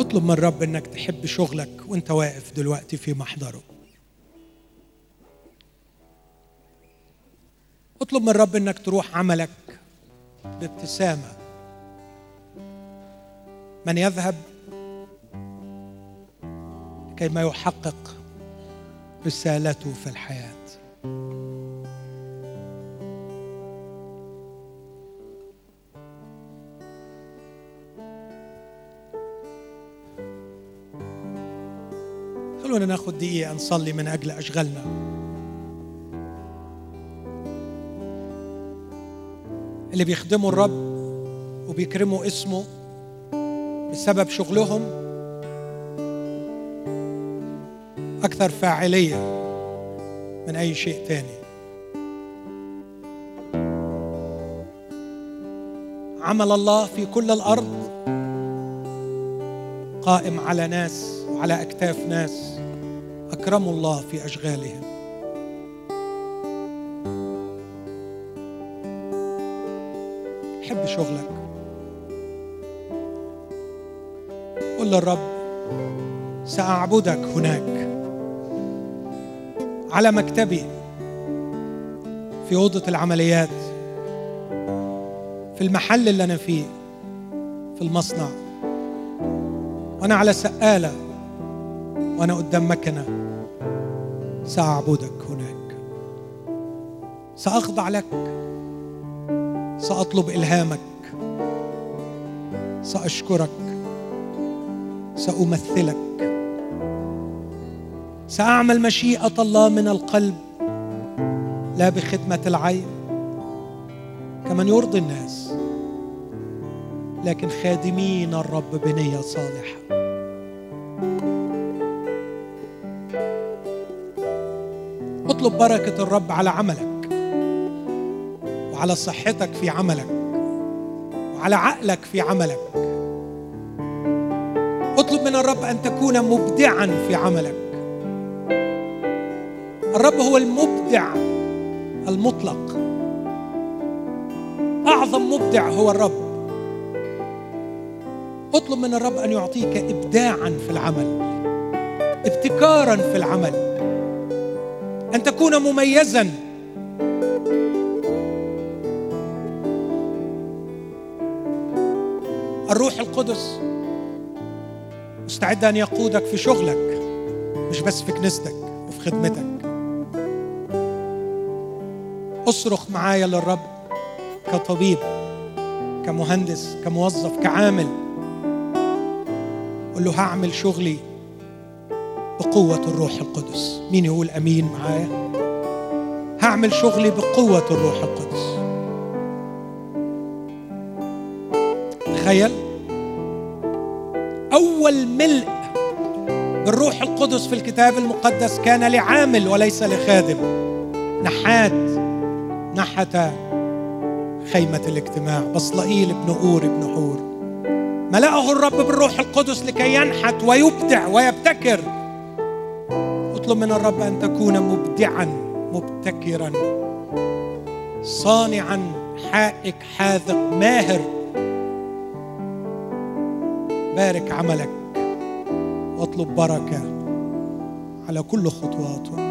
اطلب من الرب انك تحب شغلك وانت واقف دلوقتي في محضره. اطلب من الرب انك تروح عملك بابتسامة. من يذهب كي ما يحقق رسالته في الحياة. خلونا ناخد دقيقة نصلي من أجل أشغالنا اللي بيخدموا الرب وبيكرموا اسمه بسبب شغلهم أكثر فاعلية من أي شيء تاني. عمل الله في كل الأرض قائم على ناس وعلى أكتاف ناس أكرموا الله في أشغالهم. حب شغلك، قل للرب سأعبدك هناك، على مكتبي، في أوضة العمليات، في المحل اللي أنا فيه، في المصنع، وأنا على سقالة، وأنا قدام مكنة، سأعبدك هناك، سأخضع لك، سأطلب إلهامك، سأشكرك، سأمثلك، سأعمل مشيئة الله من القلب لا بخدمة العين كمن يرضي الناس، لكن خادمين الرب بنية صالحة. اطلب بركة الرب على عملك وعلى صحتك في عملك وعلى عقلك في عملك. اطلب من الرب أن تكون مبدعاً في عملك. الرب هو المبدع المطلق، أعظم مبدع هو الرب. اطلب من الرب أن يعطيك إبداعاً في العمل، ابتكاراً في العمل، أن تكون مميزاً. الروح القدس مستعد أن يقودك في شغلك، مش بس في كنيستك وفي خدمتك. أصرخ معايا للرب كطبيب، كمهندس، كموظف، كعامل. قل له هعمل شغلي بقوة الروح القدس. مين يقول أمين معايا؟ هعمل شغلي بقوة الروح القدس. تخيل أول ملء بالروح القدس في الكتاب المقدس كان لعامل وليس لخادم. نحات نحت خيمة الاجتماع، بصلئيل ابن أور ابن حور، ملأه الرب بالروح القدس لكي ينحت ويبدع ويبتكر. اطلب من الرب أن تكون مبدعا، مبتكرا، صانعا، حائك، حاذق، ماهر. بارك عملك واطلب بركة على كل خطواته.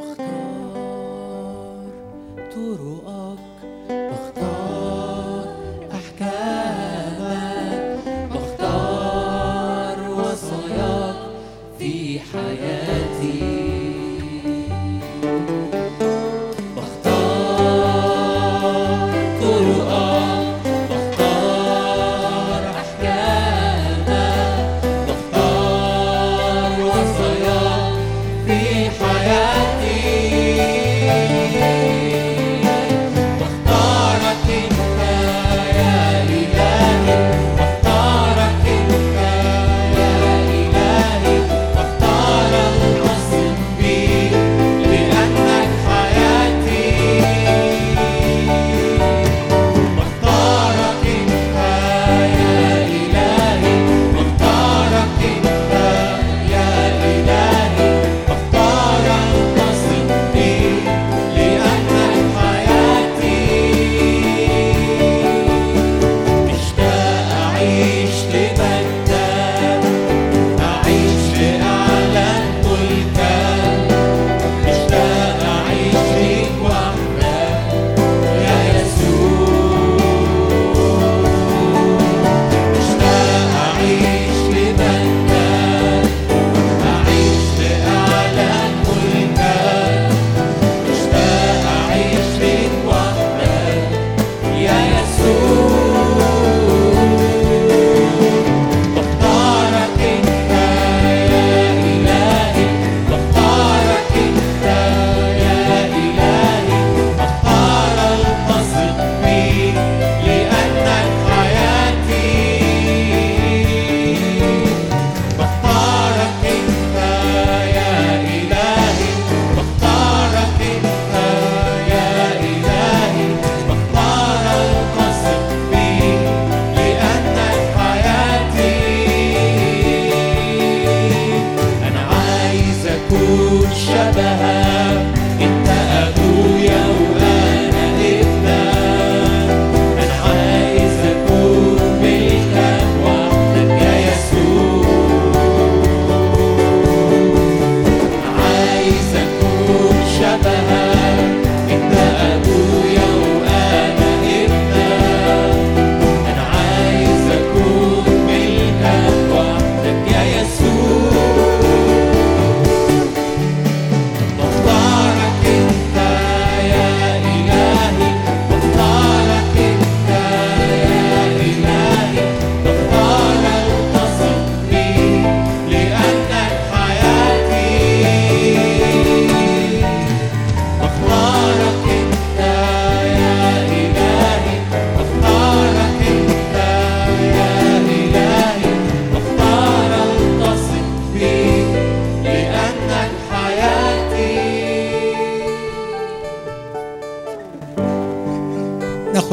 بختار طرقك، بختار أحكامك، بختار وصاياك في حياتي. بختار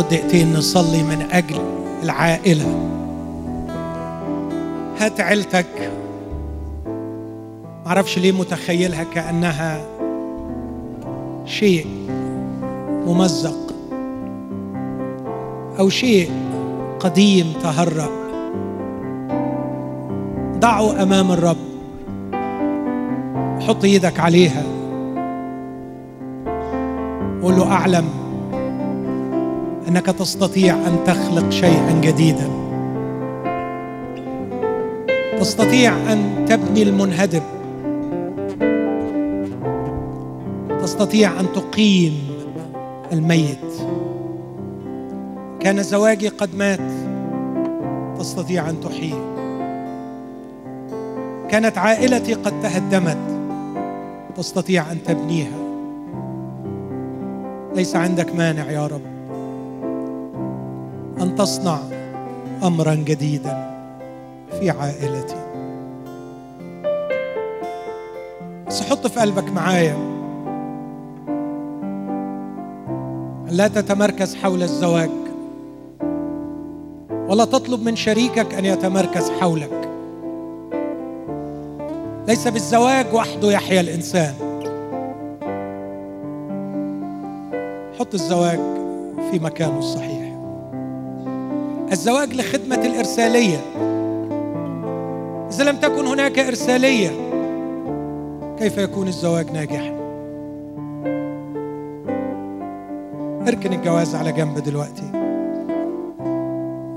ناخد دقيقتين نصلي من أجل العائلة. هات عيلتك، معرفش ليه متخيلها كأنها شيء ممزق أو شيء قديم تهرب. ضعه أمام الرب، حط يدك عليها، قول له أعلم أنك تستطيع أن تخلق شيئا جديدا، تستطيع أن تبني المنهدم، تستطيع أن تقيم الميت. كان زواجي قد مات، تستطيع أن تحيي. كانت عائلتي قد تهدمت، تستطيع أن تبنيها. ليس عندك مانع يا رب أن تصنع أمرا جديدا في عائلتي. بس حط في قلبك معايا لا تتمركز حول الزواج، ولا تطلب من شريكك أن يتمركز حولك. ليس بالزواج وحده يحيا الإنسان. حط الزواج في مكانه الصحيح. الزواج لخدمة الإرسالية. إذا لم تكن هناك إرسالية كيف يكون الزواج ناجحا؟ اركن الجواز على جنب دلوقتي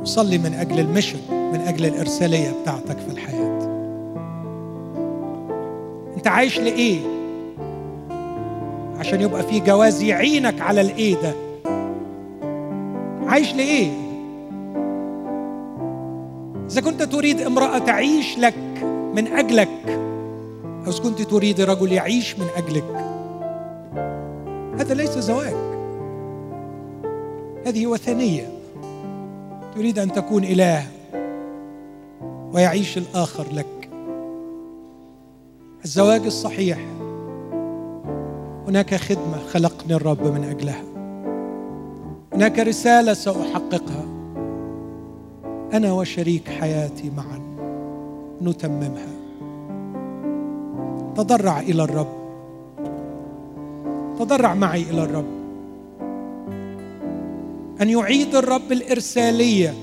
وصلي من أجل المشن، من أجل الإرسالية بتاعتك في الحياة. انت عايش لإيه؟ عشان يبقى في جواز يعينك على الإيه ده. عايش لإيه؟ إذا كنت تريد امرأة تعيش لك من أجلك، أو إذا كنت تريد رجل يعيش من أجلك، هذا ليس زواج، هذه وثنية. تريد أن تكون إله ويعيش الآخر لك. الزواج الصحيح هناك خدمة خلقني الرب من أجلها، هناك رسالة سأحققها، أنا وشريك حياتي معا نتممها. تضرع إلى الرب، تضرع معي إلى الرب أن يعيد الرب الإرسالية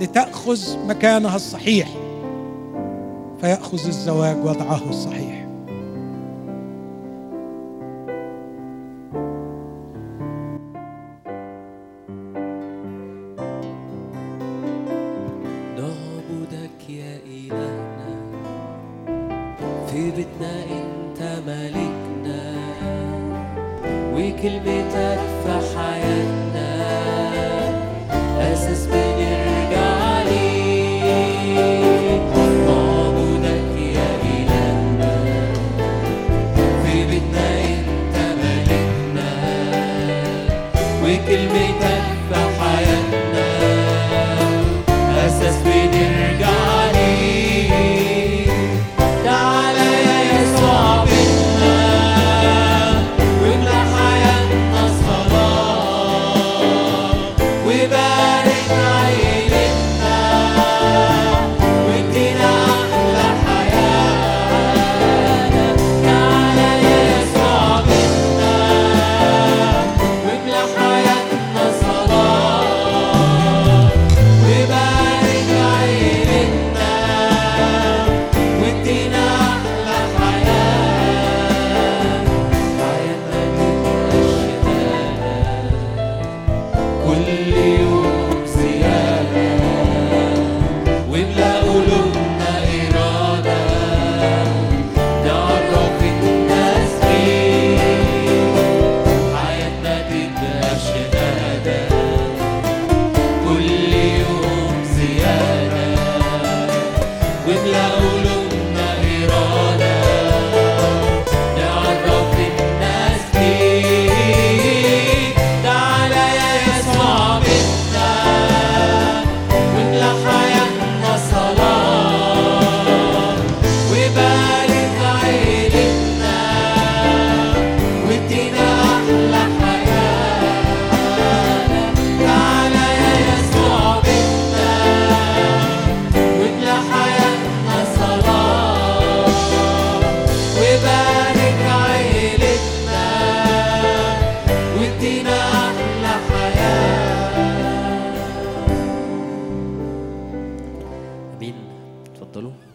لتأخذ مكانها الصحيح، فيأخذ الزواج وضعه الصحيح. نعبدك يا إلهنا، في بيتنا أنت ملكنا، وكلمتك في حياتنا.